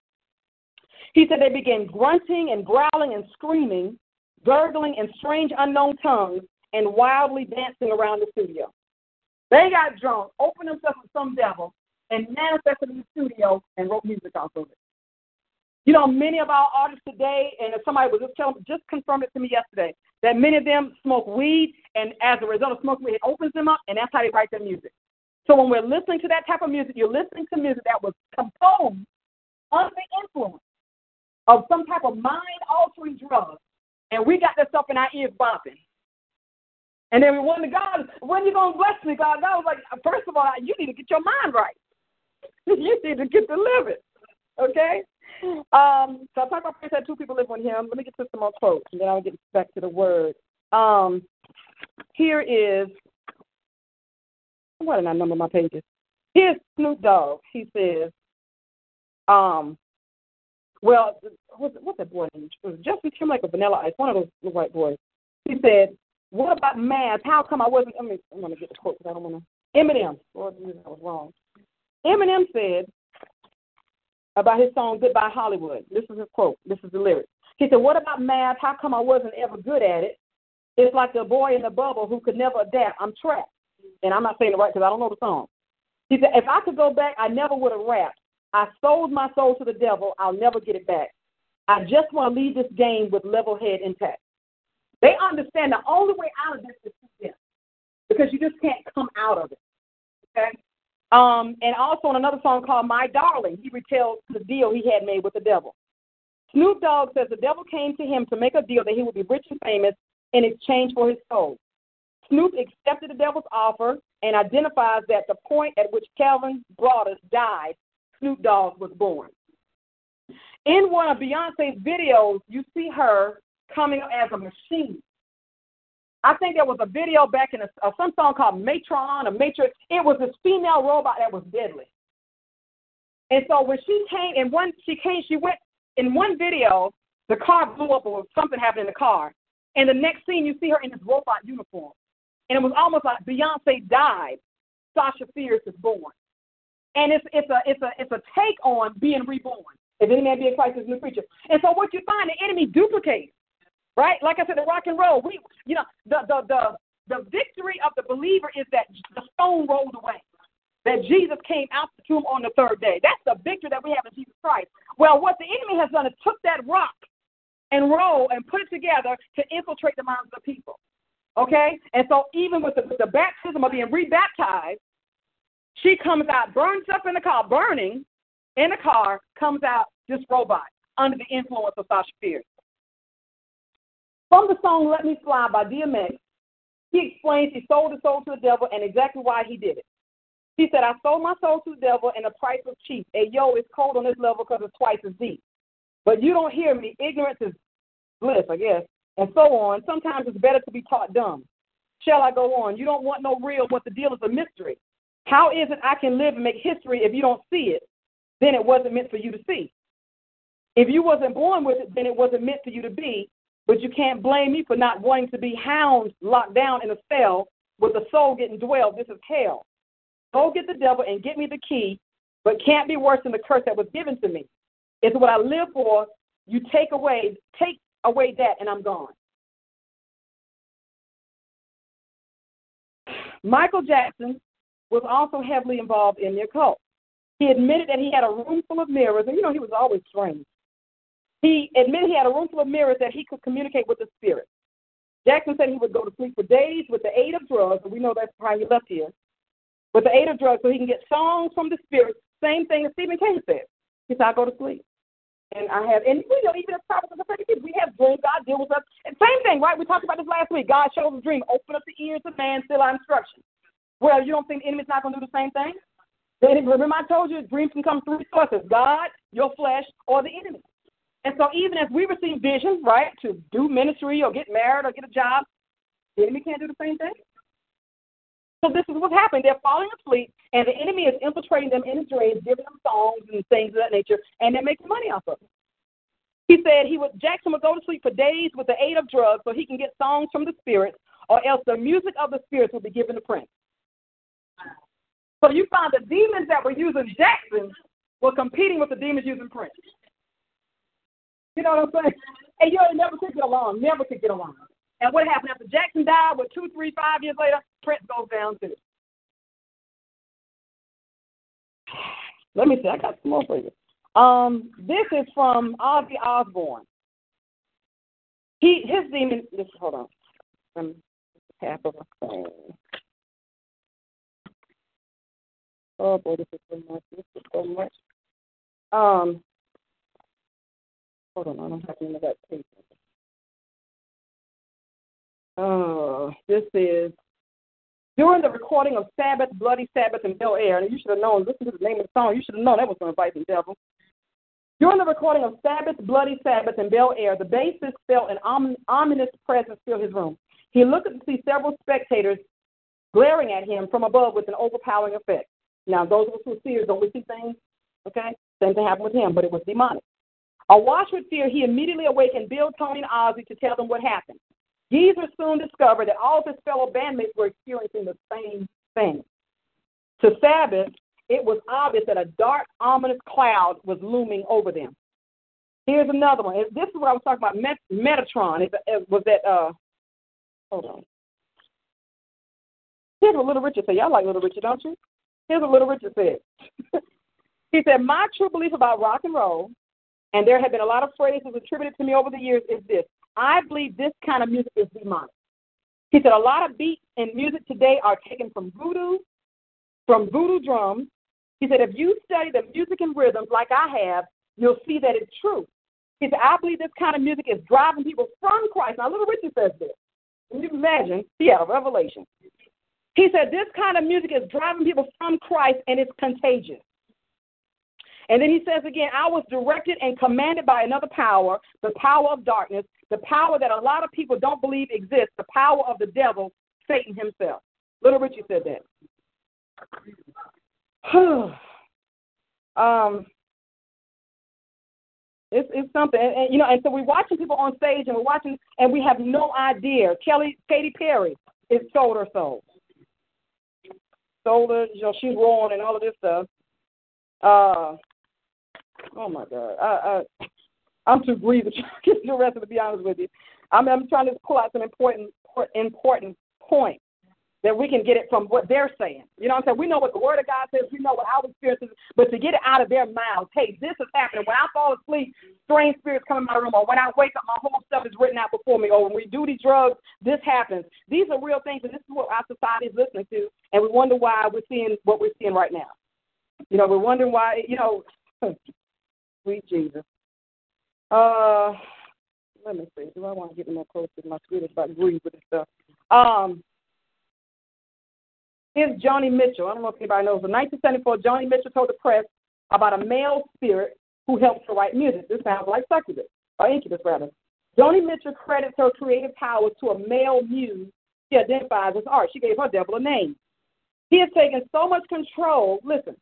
He said they began grunting and growling and screaming, gurgling in strange unknown tongues, and wildly dancing around the studio. They got drunk, opened themselves to some devil, and manifested in the studio and wrote music off of it. You know, many of our artists today, and somebody was just confirmed it to me yesterday, that many of them smoke weed, and as a result of smoking weed, it opens them up, and that's how they write their music. So when we're listening to that type of music, you're listening to music that was composed under the influence of some type of mind-altering drug, and we got that stuff in our ears bopping. And then we wonder, God, when are you going to bless me, God? God was like, first of all, you need to get your mind right. You need to get delivered, okay? So I talked about Prince had two people live with him. Let me get to some more quotes, and then I'll get back to the word. Here is, why didn't I number my pages? Here's Snoop Dogg. He says, well, what's that boy name? Justin Timberlake or Vanilla Ice, one of those white boys. He said, What about math? How come I wasn't? I'm going to get the quote because I don't want to. Eminem. Lord, I was wrong. Eminem said about his song Goodbye Hollywood. This is his quote. This is the lyric. He said, what about math? How come I wasn't ever good at it? It's like the boy in the bubble who could never adapt. I'm trapped. And I'm not saying it right because I don't know the song. He said, if I could go back, I never would have rapped. I sold my soul to the devil. I'll never get it back. I just want to leave this game with level head intact. They understand the only way out of this is through death because you just can't come out of it. Okay? And also in another song called My Darling, he retells the deal he had made with the devil. Snoop Dogg says the devil came to him to make a deal that he would be rich and famous in exchange for his soul. Snoop accepted the devil's offer and identifies that the point at which Calvin Broadus died, Snoop Dogg was born. In one of Beyonce's videos, you see her coming up as a machine. I think there was a video back in some song called Matron or Matrix. It was this female robot that was deadly. And so when she came, she went in one video, the car blew up or something happened in the car. And the next scene, you see her in this robot uniform. And it was almost like Beyonce died. Sasha Fierce is born. And it's a take on being reborn. If any man be in Christ, is a new creature. And so what you find, the enemy duplicates, right? Like I said, the rock and roll. The victory of the believer is that the stone rolled away, that Jesus came out the tomb on the third day. That's the victory that we have in Jesus Christ. Well, what the enemy has done is took that rock and roll and put it together to infiltrate the minds of the people, okay? And so even with the baptism of being rebaptized, she comes out, burns up in the car, comes out this robot under the influence of Sasha Fierce. From the song Let Me Fly by DMX, he explains he sold his soul to the devil and exactly why he did it. He said, I sold my soul to the devil and the price was cheap. Hey, yo, it's cold on this level because it's twice as deep. But you don't hear me. Ignorance is bliss, I guess, and so on. Sometimes it's better to be taught dumb. Shall I go on? You don't want no real. What the deal is a mystery. How is it I can live and make history if you don't see it? Then it wasn't meant for you to see. If you wasn't born with it, then it wasn't meant for you to be, but you can't blame me for not wanting to be hound locked down in a cell with the soul getting dwelled. This is hell. Go get the devil and get me the key, but can't be worse than the curse that was given to me. It's what I live for. You take away that, and I'm gone. Michael Jackson was also heavily involved in the occult. He admitted that he had a room full of mirrors, and he was always strange. He admitted he had a room full of mirrors that he could communicate with the spirit. Jackson said he would go to sleep for days with the aid of drugs, and we know that's how he left here, with the aid of drugs so he can get songs from the spirit, same thing as Stephen King said. He said, I go to sleep. And we know even as prophets and prophetic people, we have dreams. God deals with us. And same thing, right? We talked about this last week. God shows a dream. Open up the ears of man, still our instruction. Well, you don't think the enemy's not going to do the same thing? Remember I told you, dreams can come through sources, God, your flesh, or the enemy. And so even as we receive visions, right, to do ministry or get married or get a job, the enemy can't do the same thing. So this is what's happening. They're falling asleep, and the enemy is infiltrating them in his dreams, giving them songs and things of that nature, and they're making money off of it. He said Jackson would go to sleep for days with the aid of drugs so he can get songs from the spirits, or else the music of the spirits will be given to Prince. So you found the demons that were using Jackson were competing with the demons using Prince. You know what I'm saying? And you never could get along, And what happened after Jackson died, 2, 3, 5 years later, Prince goes down too. Let me see, I got some more for you. This is from Ozzy Osbourne. His demon, just hold on. Oh boy, this is so much. Hold on, I don't have any of that paper. This is during the recording of Sabbath, Bloody Sabbath, and Bel Air. And you should have known. Listen to the name of the song. You should have known that was going to fight the devil. During the recording of Sabbath, Bloody Sabbath, and Bel Air, the bassist felt an ominous presence fill his room. He looked to see several spectators glaring at him from above with an overpowering effect. Now, those of us who are seers, don't we see things? Okay? Same thing happened with him, but it was demonic. Awash with fear, he immediately awakened Bill, Tony, and Ozzy to tell them what happened. Jesus soon discovered that all of his fellow bandmates were experiencing the same thing. To Sabbath, it was obvious that a dark, ominous cloud was looming over them. Here's another one. This is what I was talking about. Metatron. It was that, hold on. Here's what Little Richard said. Y'all like Little Richard, don't you? Here's what Little Richard said. He said, my true belief about rock and roll, and there have been a lot of phrases attributed to me over the years, is this. I believe this kind of music is demonic. He said, a lot of beats in music today are taken from voodoo drums. He said, if you study the music and rhythms like I have, you'll see that it's true. He said, I believe this kind of music is driving people from Christ. Now, Little Richard says this. Can you imagine? He had a revelation. He said, this kind of music is driving people from Christ, and it's contagious. And then he says again, I was directed and commanded by another power, the power of darkness, the power that a lot of people don't believe exists, the power of the devil, Satan himself. Little Richard said that. It's something, and you know, and so we're watching people on stage, and we're watching, and we have no idea. Katy Perry is sold her soul. Sold her, you know, she's roaring and all of this stuff. Oh my God, I'm too greedy to get the rest of it. To be honest with you, I'm trying to pull out some important points that we can get it from what they're saying. You know what I'm saying? We know what the Word of God says. We know what our experience is. But to get it out of their mouths, hey, this is happening. When I fall asleep, strange spirits come in my room. Or when I wake up, my whole stuff is written out before me. Or when we do these drugs, this happens. These are real things, and this is what our society is listening to. And we wonder why we're seeing what we're seeing right now. You know, we're wondering why, you know, sweet Jesus. Let me see. Do I want to get more close to my spirit about greed with this stuff? Here's Joni Mitchell. I don't know if anybody knows. In 1974, Joni Mitchell told the press about a male spirit who helped her write music. This sounds like succubus, or incubus, rather. Joni Mitchell credits her creative powers to a male muse she identifies as art. She gave her devil a name. He has taken so much control, listen,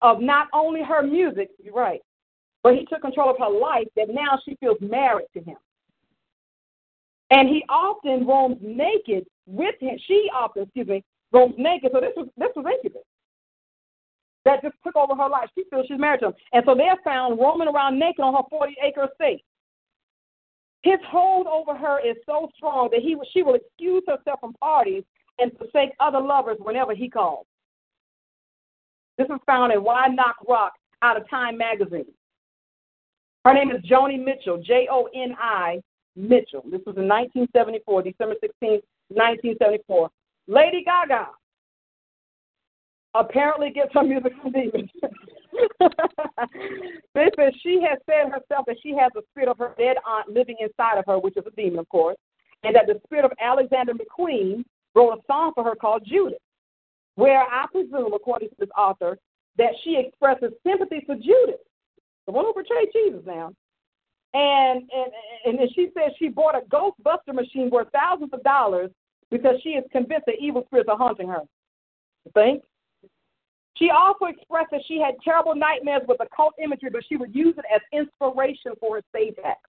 of not only her music, you're right, but he took control of her life that now she feels married to him. And he often roams naked with him. She often, roams naked. So this was incubus. That just took over her life. She feels she's married to him. And so they're found roaming around naked on her 40-acre estate. His hold over her is so strong that she will excuse herself from parties and forsake other lovers whenever he calls. This was found in Why Knock Rock out of Time magazine. Her name is Joni Mitchell, Joni Mitchell. This was in 1974, December 16, 1974. Lady Gaga apparently gets her music from demons. They said she has said herself that she has the spirit of her dead aunt living inside of her, which is a demon, of course, and that the spirit of Alexander McQueen wrote a song for her called Judith, where I presume, according to this author, that she expresses sympathy for Judith, the one who portrayed Jesus now. And she says she bought a Ghostbuster machine worth thousands of dollars because she is convinced that evil spirits are haunting her. You think? She also expressed that she had terrible nightmares with occult imagery, but she would use it as inspiration for her stage act,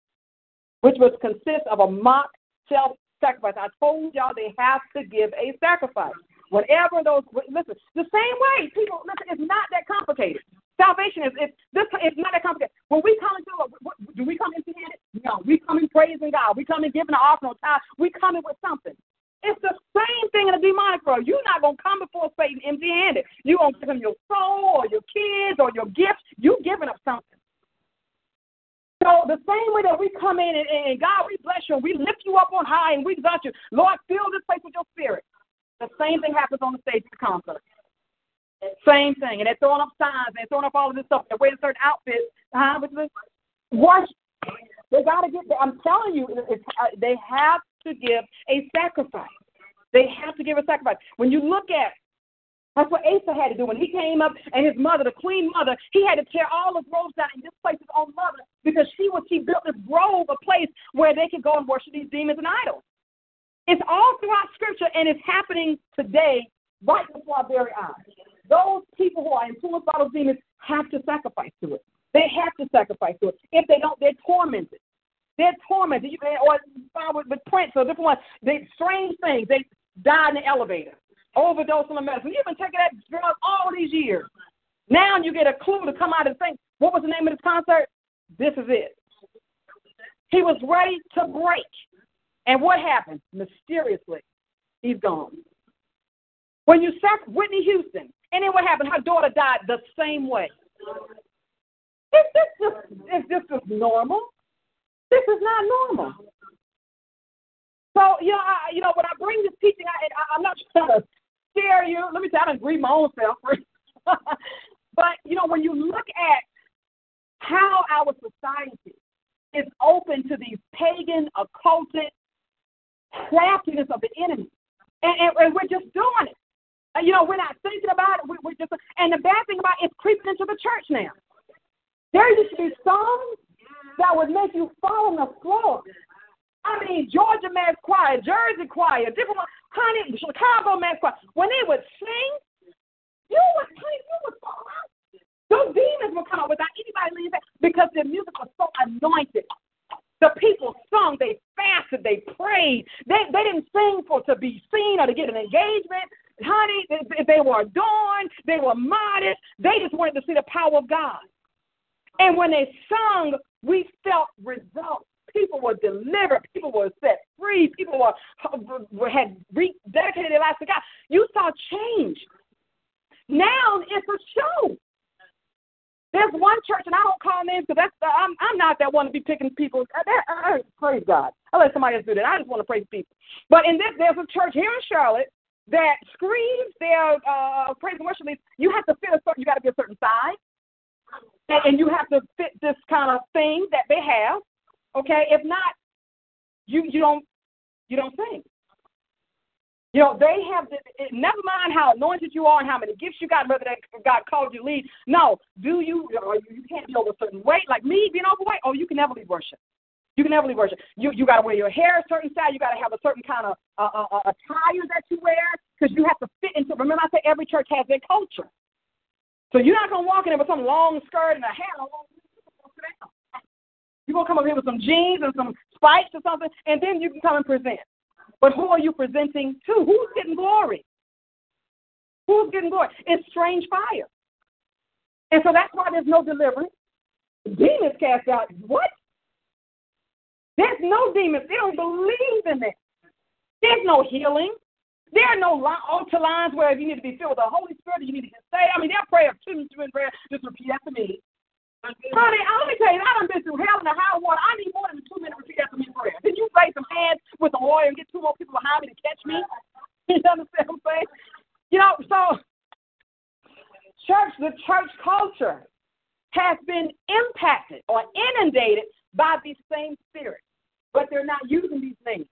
which would consist of a mock self-sacrifice. I told y'all they have to give a sacrifice. Whatever those, listen, the same way, people, listen, it's not that complicated. Salvation is not that complicated. When we come into it, do we come empty handed? No, we come in praising God. We come in giving an offering on time. We come in with something. It's the same thing in a demonic world. You're not going to come before Satan empty handed. You're going to give him your soul or your kids or your gifts. You're giving up something. So the same way that we come in and God, we bless you and we lift you up on high and we exalt you. Lord, fill this place with your spirit. The same thing happens on the stage of the concert. Same thing. And they're throwing up signs. They're throwing up all of this stuff. They're wearing certain outfits. Worship. They got to get there. I'm telling you, they have to give a sacrifice. They have to give a sacrifice. When you look at, that's what Asa had to do. When he came up and his mother, the queen mother, he had to tear all the robes down in this place's own mother because she built this grove, a place where they could go and worship these demons and idols. It's all throughout Scripture, and it's happening today right before our very eyes. Those people who are influenced by those demons have to sacrifice to it. They have to sacrifice to it. If they don't, they're tormented. They're tormented. You can, or with Prince or different ones. They strange things. They died in the elevator, overdose on the medicine. You've been taking that drug all these years. Now you get a clue to come out and think, what was the name of this concert? This is it. He was ready to break. And what happened? Mysteriously, he's gone. When you sack Whitney Houston, and then what happened? Her daughter died the same way. Is this just normal? This is not normal. So, you know, when I bring this teaching, I'm not trying to scare you. Let me tell you, I don't agree with my own self. But, you know, when you look at how our society is open to these pagan, occulted craftiness of the enemy, and we're just doing it. And, you know, we're not thinking about it. We're just, and the bad thing about it, it's creeping into the church now. There used to be songs that would make you fall on the floor. I mean, Georgia Mass Choir, Jersey Choir, different ones, honey, Chicago Mass Choir. When they would sing, you would fall out. Those demons would come out without anybody leaving because their music was so anointed. The people sung, they fasted, they prayed. They didn't sing for to be seen or to get an engagement. Honey, they were adorned, they were modest. They just wanted to see the power of God. And when they sung, we felt results. People were delivered. People were set free. People had rededicated their lives to God. You saw change. Now it's a show. There's one church, and I don't call names because I'm not that one to be picking people. I praise God. I let somebody else do that. I just want to praise people. But in this, there's a church here in Charlotte that screams their praise and worship. You have to fit a certain. You got to be a certain size. And you have to fit this kind of thing that they have, okay? If not, you don't sing. You know, they have this, never mind how anointed you are and how many gifts you got, whether that God called you lead. No, you can't be over a certain weight. Like me being overweight, oh, you can never leave worship. You can never leave worship. You got to wear your hair a certain style. You got to have a certain kind of attire that you wear because you have to fit into. Remember, I said every church has their culture. So you're not going to walk in there with some long skirt and a hat. You're going to come up here with some jeans and some spikes or something, and then you can come and present. But who are you presenting to? Who's getting glory? Who's getting glory? It's strange fire. And so that's why there's no deliverance. Demons cast out. What? There's no demons. They don't believe in that. There's no healing. There are no altar lines where if you need to be filled with the Holy Spirit, you need to get saved. I mean, their prayer, just repeat after me. Honey, let me tell you, I done been through hell and the high water. I need more than a 2-minute repeat after me prayer. Did you lay some hands with the oil and get 2 more people behind me to catch me? You understand what I'm saying? You know, so the church culture has been impacted or inundated by these same spirits, but they're not using these names.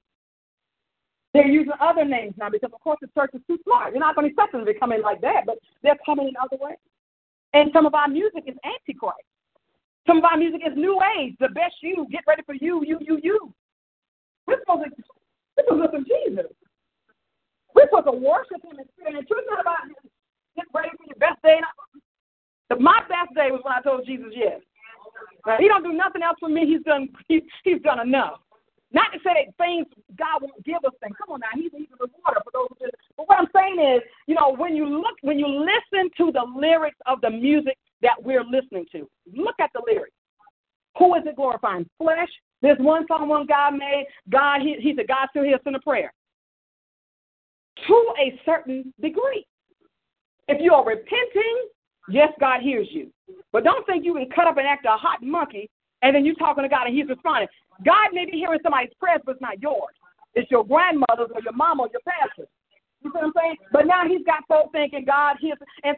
They're using other names now because, of course, the church is too smart. You're not going to expect them to come in like that, but they're coming in other ways. And some of our music is antichrist. Some of our music is new age, the best you, get ready for you. We're supposed to listen to Jesus. We're supposed to worship him in spirit. And truth is not about get ready for your best day. My best day was when I told Jesus yes. He don't do nothing else for me. He's done enough. Not to say that things, God won't give us things. Come on now, he's a rewarder for those who do. But what I'm saying is, you know, when you listen to the lyrics of the music that we're listening to, look at the lyrics. Who is it glorifying? Flesh? There's one song one God made. God, he's a God still hears in a prayer. To a certain degree. If you are repenting, yes, God hears you. But don't think you can cut up and act a hot monkey and then you're talking to God and he's responding. God may be hearing somebody's prayers, but it's not yours. It's your grandmother's or your mama or your pastor. You see what I'm saying? But now he's got folks thinking God hears, and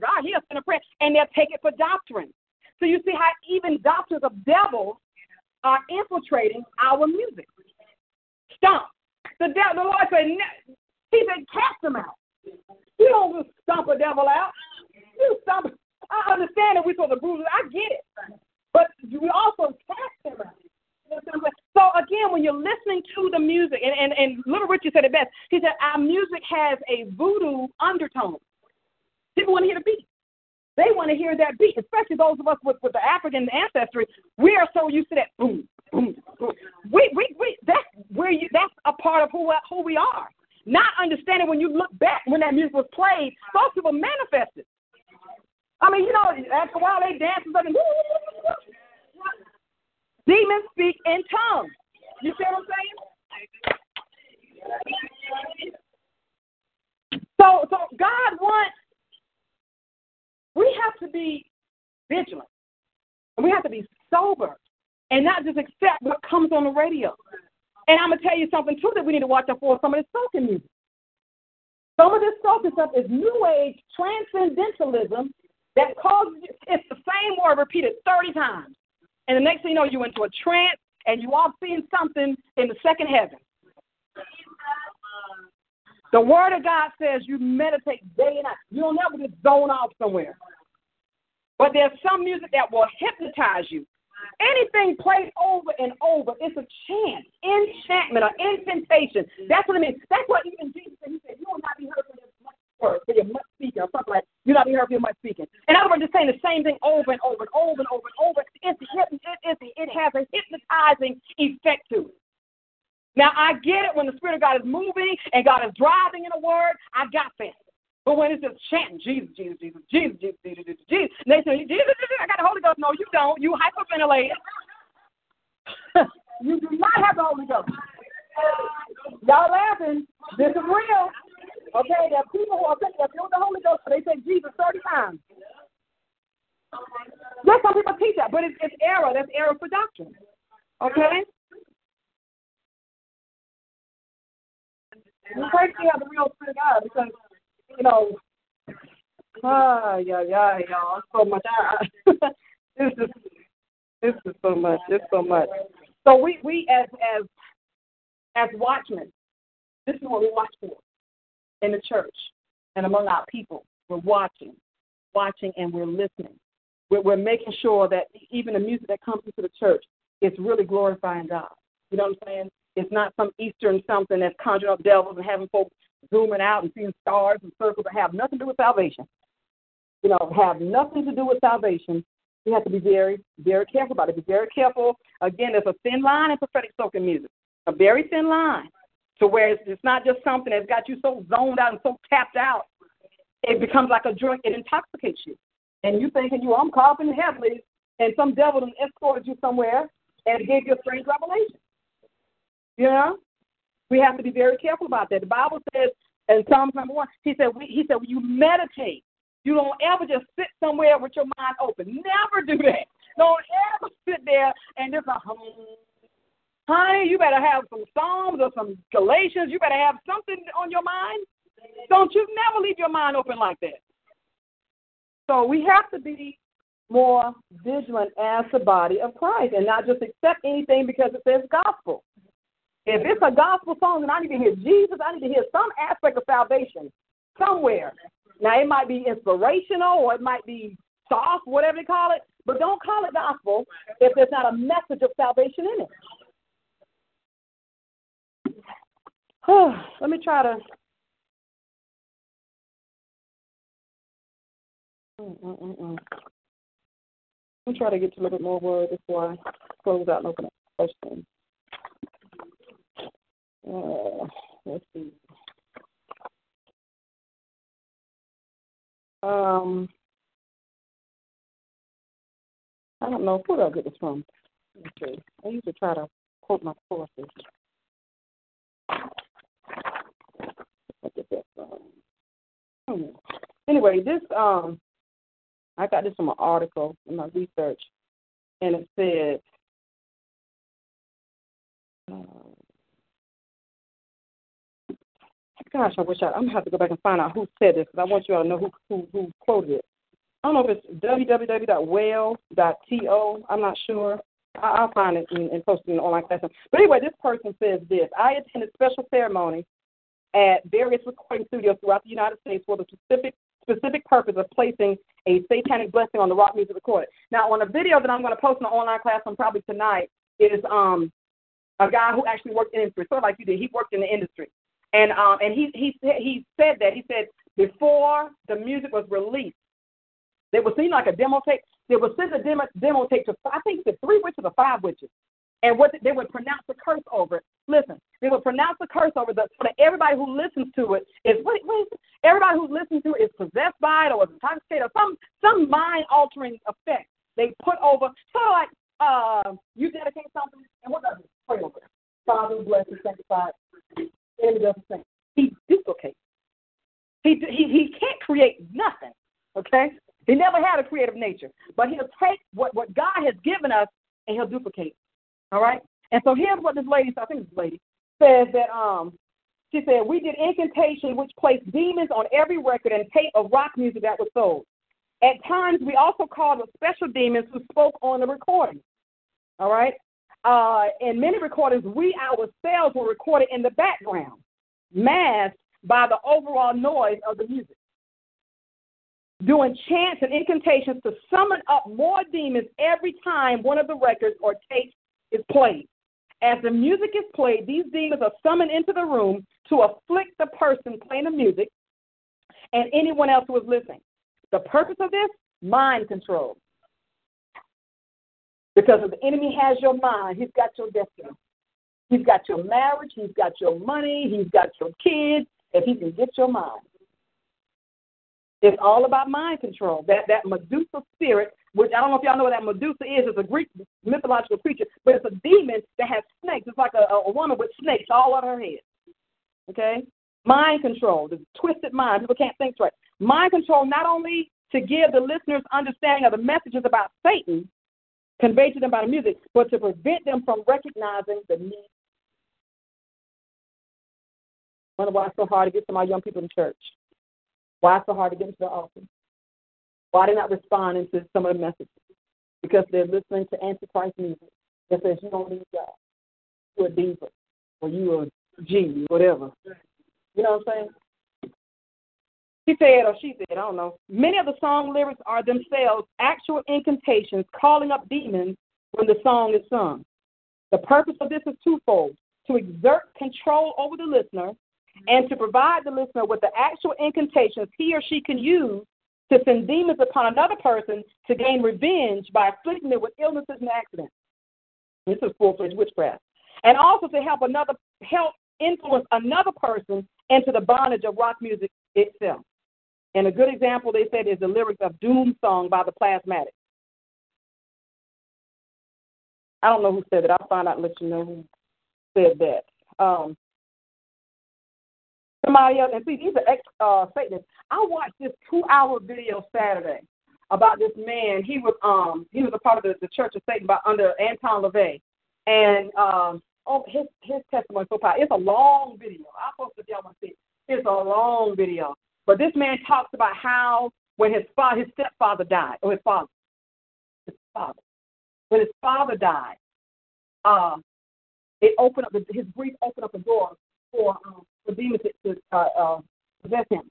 God hears in a prayer, and they'll take it for doctrine. So you see how even doctrines of devils are infiltrating our music. Stomp. The Lord said, no. He said, cast them out. You don't just stomp a devil out. You stomp. I understand that we're supposed to bruise it. I get it. But we also cast them out. So, again, when you're listening to the music, and Little Richard said it best, he said, our music has a voodoo undertone. People want to hear the beat. They want to hear that beat, especially those of us with the African ancestry. We are so used to that boom, boom, boom. who we are. Not understanding when you look back when that music was played, most people manifested. I mean, you know, after a while they dance and something. Demons speak in tongues. You see what I'm saying? So God wants, we have to be vigilant. We have to be sober and not just accept what comes on the radio. And I'm going to tell you something, too, that we need to watch out for, some of this soaking music. Some of this soaking stuff is New Age transcendentalism that causes, it's the same word repeated 30 times. And the next thing you know, you're into a trance, and you all seeing something in the second heaven. The Word of God says you meditate day and night. You don't ever just zone off somewhere. But there's some music that will hypnotize you. Anything played over and over, it's a chant, enchantment, or incantation. That's what it means. That's what even Jesus said. He said, you will not be heard for your much speaking, or something like you'll not be heard for your much speaking. In other words, just saying the same thing over and over and over and over and over. It has a hypnotizing effect to it. Now, I get it when the Spirit of God is moving and God is driving in a word. I got that. But when it's just chanting, Jesus, Jesus, Jesus, Jesus, Jesus, Jesus, Jesus, Jesus, and they say, Jesus, Jesus, I got the Holy Ghost. No, you don't. You hyperventilate. You do not have the Holy Ghost. Y'all laughing. This is real. Okay, there are people who are thinking they know the Holy Ghost, but they say Jesus 30 times. Yes, some people teach that, but it's error. That's error for doctrine. Okay? We pray to have the real Spirit of God because, you know, y'all, so much. This is so much. It's so much. So we as watchmen, this is what we watch for in the church and among our people. We're watching, and we're listening. We're making sure that even the music that comes into the church is really glorifying God. You know what I'm saying? It's not some Eastern something that's conjuring up devils and having folks zooming out and seeing stars and circles that have nothing to do with salvation. You know, have nothing to do with salvation. You have to be very, very careful about it. Be very careful. Again, there's a thin line in prophetic soaking music, a very thin line, to where it's not just something that's got you so zoned out and so tapped out. It becomes like a drug. It intoxicates you. And you thinking, I'm coughing heavily, and some devil done escorted you somewhere and gave you a strange revelation. You know, we have to be very careful about that. The Bible says in Psalms 1, He said, when you meditate, you don't ever just sit somewhere with your mind open. Never do that. Don't ever sit there and just like, honey, you better have some Psalms or some Galatians. You better have something on your mind. Don't you never leave your mind open like that. So we have to be more vigilant as the body of Christ and not just accept anything because it says gospel. If it's a gospel song, then I need to hear Jesus. I need to hear some aspect of salvation somewhere. Now, it might be inspirational or it might be soft, whatever they call it, but don't call it gospel if there's not a message of salvation in it. Let me try to... Let me try to get to a little bit more word before I close out and open up the question. Let's see. I don't know where did I get this from. Okay. I used to try to quote my courses. I get that from. Anyway, this I got this from an article in my research, and it said. Gosh, I'm going to have to go back and find out who said this because I want you all to know who quoted it. I don't know if it's www.well.to. I'm not sure. I'll find it and post it in the online classroom. But anyway, this person says this. I attended special ceremonies at various recording studios throughout the United States for the specific purpose of placing a satanic blessing on the rock music recorded. Now, on a video that I'm going to post in the online classroom probably tonight is a guy who actually worked in the industry, sort of like you did. He worked in the industry. And he said that. He said before the music was released, they would send like a demo tape. They would send a demo tape to, I think, the 3 witches or 5 witches. and what they would pronounce a curse over it. Listen, they would pronounce a curse over the so that everybody who listens to it is everybody who listens to it is possessed by it or is intoxicated or some mind altering effect they put over. Sort of like you dedicate something and what does it pray over? Father, bless and sanctify. He duplicates. He can't create nothing. Okay, he never had a creative nature, but he'll take what God has given us and he'll duplicate. All right. And so here's what this lady, I think this lady, says that she said, we did incantation, which placed demons on every record and tape of rock music that was sold. At times, we also called the special demons who spoke on the recording. All right. In many recordings, we ourselves were recorded in the background, masked by the overall noise of the music. Doing chants and incantations to summon up more demons every time one of the records or tapes is played. As the music is played, these demons are summoned into the room to afflict the person playing the music and anyone else who is listening. The purpose of this? Mind control. Because if the enemy has your mind, he's got your destiny. He's got your marriage. He's got your money. He's got your kids. If he can get your mind. It's all about mind control. That Medusa spirit, which I don't know if y'all know what that Medusa is. It's a Greek mythological creature, but it's a demon that has snakes. It's like a woman with snakes all over her head. Okay? Mind control. The twisted mind. People can't think straight. Mind control not only to give the listeners understanding of the messages about Satan, conveyed to them by the music, but to prevent them from recognizing the need. I wonder why it's so hard to get some of our young people in church. Why it's so hard to get into the altar. Why they're not responding to some of the messages. Because they're listening to Antichrist music that says you don't need God. You're a diva, or you're a genie, whatever. You know what I'm saying? He said, or she said, I don't know. Many of the song lyrics are themselves actual incantations calling up demons when the song is sung. The purpose of this is twofold. To exert control over the listener and to provide the listener with the actual incantations he or she can use to send demons upon another person to gain revenge by afflicting them with illnesses and accidents. This is full-fledged witchcraft. And also to help influence another person into the bondage of rock music itself. And a good example, they said, is the lyrics of Doom Song by the Plasmatics. I don't know who said it. I'll find out and let you know who said that. Somebody else, and see, these are ex-Satanists. I watched this 2-hour video Saturday about this man. He was a part of the Church of Satan under Anton LaVey. And his testimony is so powerful. It's a long video. I'll post it if y'all want to see it. It's a long video. But this man talks about how when his stepfather died, or his father. When his father died, it opened up, his grief opened up a door for demons to possess him.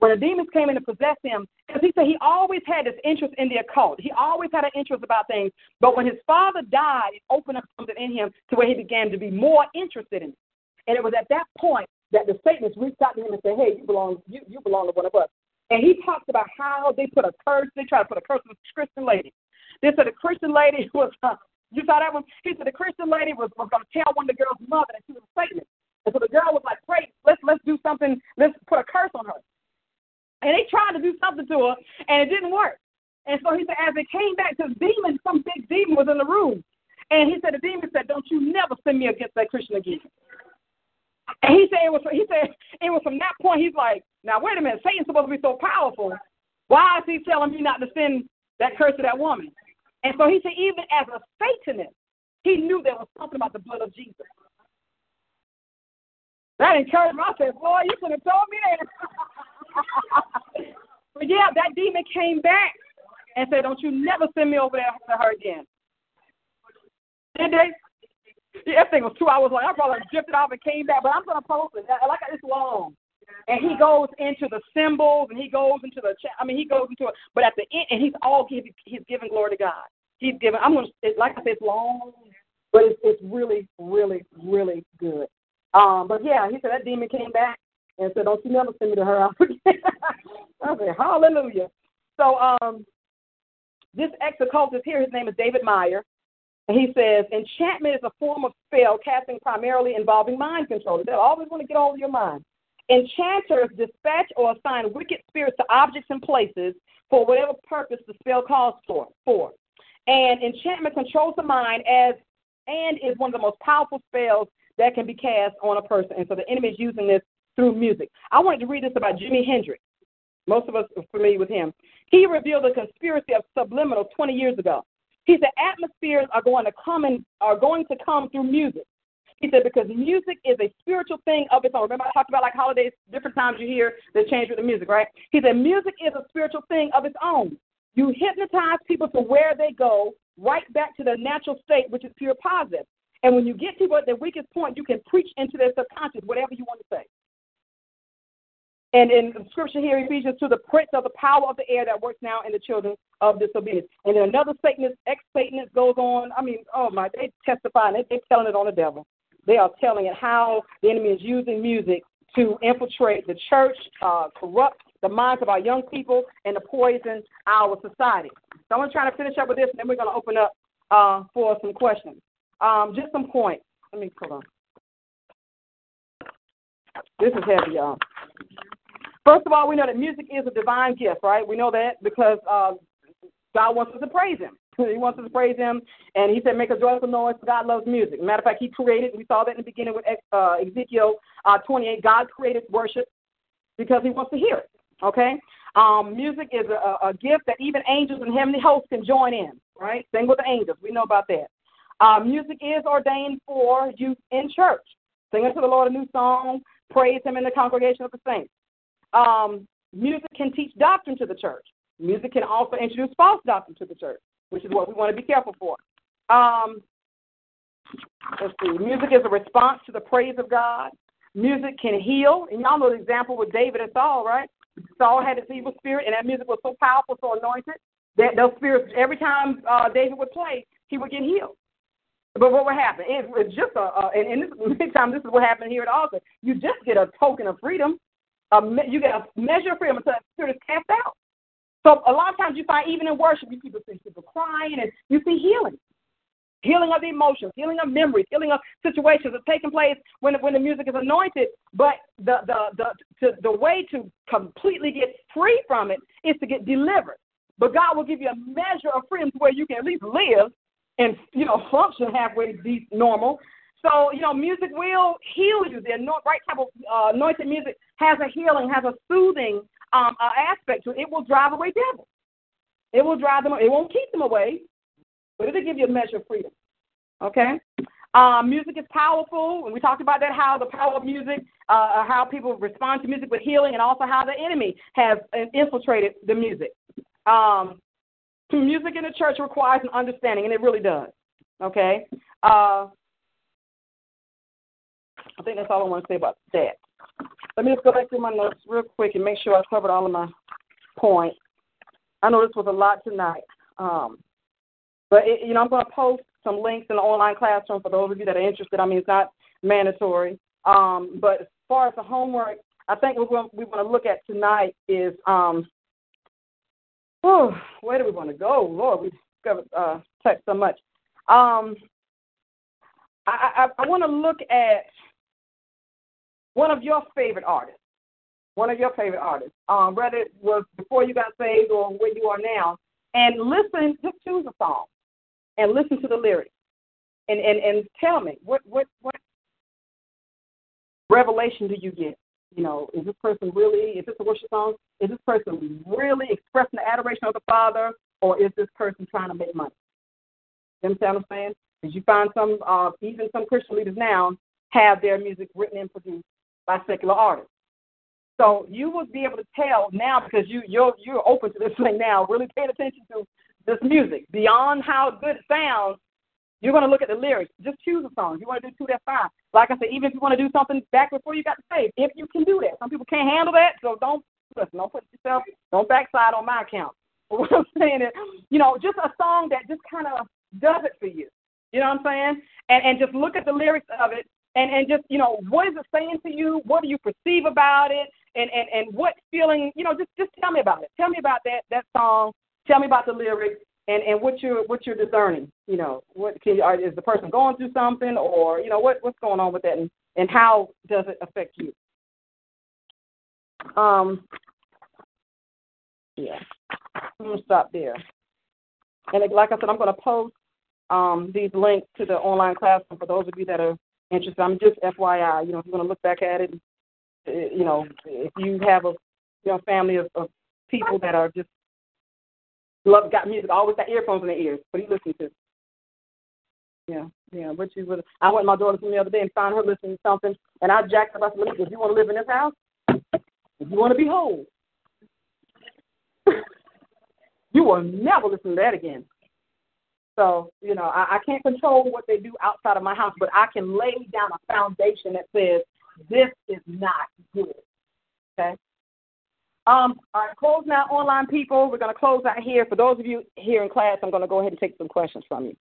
When the demons came in to possess him, because he said he always had this interest in the occult. He always had an interest about things. But when his father died, it opened up something in him to where he began to be more interested in it. And it was at that point that the Satanists reached out to him and said, hey, you belong to one of us. And he talks about how they put a curse. They tried to put a curse on this Christian lady. They said the Christian lady was, you saw that one? He said the Christian lady was going to tell one of the girl's mother that she was a Satanist. And so the girl was like, "Pray, let's do something. Let's put a curse on her." And they tried to do something to her, and it didn't work. And so he said, as they came back to the demon, some big demon was in the room, and he said, the demon said, "Don't you never send me against that Christian again." And he said, it was from that point. He's like, "Now wait a minute, Satan's supposed to be so powerful. Why is he telling me not to send that curse to that woman?" And so he said, even as a Satanist, he knew there was something about the blood of Jesus. That encouraged me. I said, boy, you could have told me that. But yeah, that demon came back and said, don't you never send me over there to her again. Did they? Yeah, that thing was 2 hours long. I probably drifted off and came back, but I'm going to post it. Like, it's long. And he goes into the symbols and he goes into the, he goes into it. But at the end, and he's giving glory to God. He's giving, like I said, it's long, but it's really, really, really good. But yeah, he said that demon came back and said, don't you never send me to her out again. I said, hallelujah. So this ex-occultist here, his name is David Meyer. And he says, enchantment is a form of spell casting primarily involving mind control. They'll always want to get hold of your mind. Enchanters dispatch or assign wicked spirits to objects and places for whatever purpose the spell calls for. And enchantment controls the mind and is one of the most powerful spells that can be cast on a person. And so the enemy is using this through music. I wanted to read this about Jimi Hendrix. Most of us are familiar with him. He revealed a conspiracy of subliminals 20 years ago. He said atmospheres are going to come through music. He said because music is a spiritual thing of its own. Remember I talked about like holidays, different times you hear they change with the music, right? He said music is a spiritual thing of its own. You hypnotize people to where they go, right back to their natural state, which is pure positive. And when you get people at their weakest point, you can preach into their subconscious whatever you want to say. And in the scripture here, Ephesians 2, the prince of the power of the air that works now in the children of disobedience. And then another Satanist, ex-Satanist goes on. I mean, oh my, they testify and they're telling it on the devil. They are telling it how the enemy is using music to infiltrate the church, corrupt the minds of our young people, and to poison our society. So I'm trying to finish up with this, and then we're going to open up for some questions. Just some points. Let me pull on. This is heavy, y'all. First of all, we know that music is a divine gift, right? We know that because God wants us to praise him. He wants us to praise him, and he said, make a joyful noise. God loves music. Matter of fact, he created, we saw that in the beginning with Ezekiel 28, God created worship because he wants to hear it, okay? Music is a gift that even angels and heavenly hosts can join in, right? Sing with the angels. We know about that. Music is ordained for youth in church. Sing unto the Lord a new song. Praise him in the congregation of the saints. Music can teach doctrine to the church. Music can also introduce false doctrine to the church, which is what we want to be careful for. Let's see. Music is a response to the praise of God. Music can heal. And y'all know the example with David and Saul, right? Saul had his evil spirit, and that music was so powerful, so anointed, that those spirits, every time David would play, he would get healed. But what would happen? It's just and time this is what happened here at Altar. You just get a token of freedom. You get a measure of freedom until that spirit is cast out. So a lot of times you find even in worship, you see people crying, and you see healing. Healing of the emotions, healing of memories, healing of situations that's taking place when the music is anointed. But the way to completely get free from it is to get delivered. But God will give you a measure of freedom to where you can at least live and, you know, function halfway normal. So, you know, music will heal you. The right type of anointed music has a healing, has a soothing aspect to it. It will drive away devils. It will drive them away. It won't keep them away, but it'll give you a measure of freedom, okay? Music is powerful, and we talked about that, how the power of music, how people respond to music with healing, and also how the enemy has infiltrated the music. Music in the church requires an understanding, and it really does, okay? I think that's all I want to say about that. Let me just go back through my notes real quick and make sure I covered all of my points. I know this was a lot tonight, but I'm going to post some links in the online classroom for those of you that are interested. I mean, it's not mandatory, but as far as the homework, I think what we want to look at tonight is where do we want to go? Lord, we discovered touched so much. I want to look at one of your favorite artists, whether it was before you got saved or where you are now, and listen, just choose a song and listen to the lyrics and tell me what revelation do you get? You know, is this a worship song? Is this person really expressing the adoration of the Father, or is this person trying to make money? You understand what I'm saying? Because you find some, even some Christian leaders now, have their music written and produced by secular artists. So you will be able to tell now because you're open to this thing now, really paying attention to this music. Beyond how good it sounds, you're going to look at the lyrics. Just choose a song. You want to do 2, that's fine. Like I said, even if you want to do something back before you got saved, if you can do that. Some people can't handle that, so don't put yourself, don't backslide on my account. But what I'm saying is, just a song that just kind of does it for you. You know what I'm saying? And just look at the lyrics of it and just, what is it saying to you? What do you perceive about it? And what feeling, just tell me about it. Tell me about that song. Tell me about the lyrics. and what you're discerning, you know, is the person going through something, or you know what's going on with that, and how does it affect you? Yeah, I'm gonna stop there. And like I said, I'm gonna post these links to the online classroom for those of you that are interested. I'm just FYI, you know, if you want to look back at it, you know, if you have a family of people that are just got music, always got earphones in their ears. What do you listen to? Yeah. I went with my daughter from the other day and found her listening to something, and I jacked up. I said, "Listen, if you want to live in this house, if you want to be whole, you will never listen to that again." So, you know, I can't control what they do outside of my house, but I can lay down a foundation that says this is not good. Okay. All right, close now, online people. We're going to close out here. For those of you here in class, I'm going to go ahead and take some questions from you.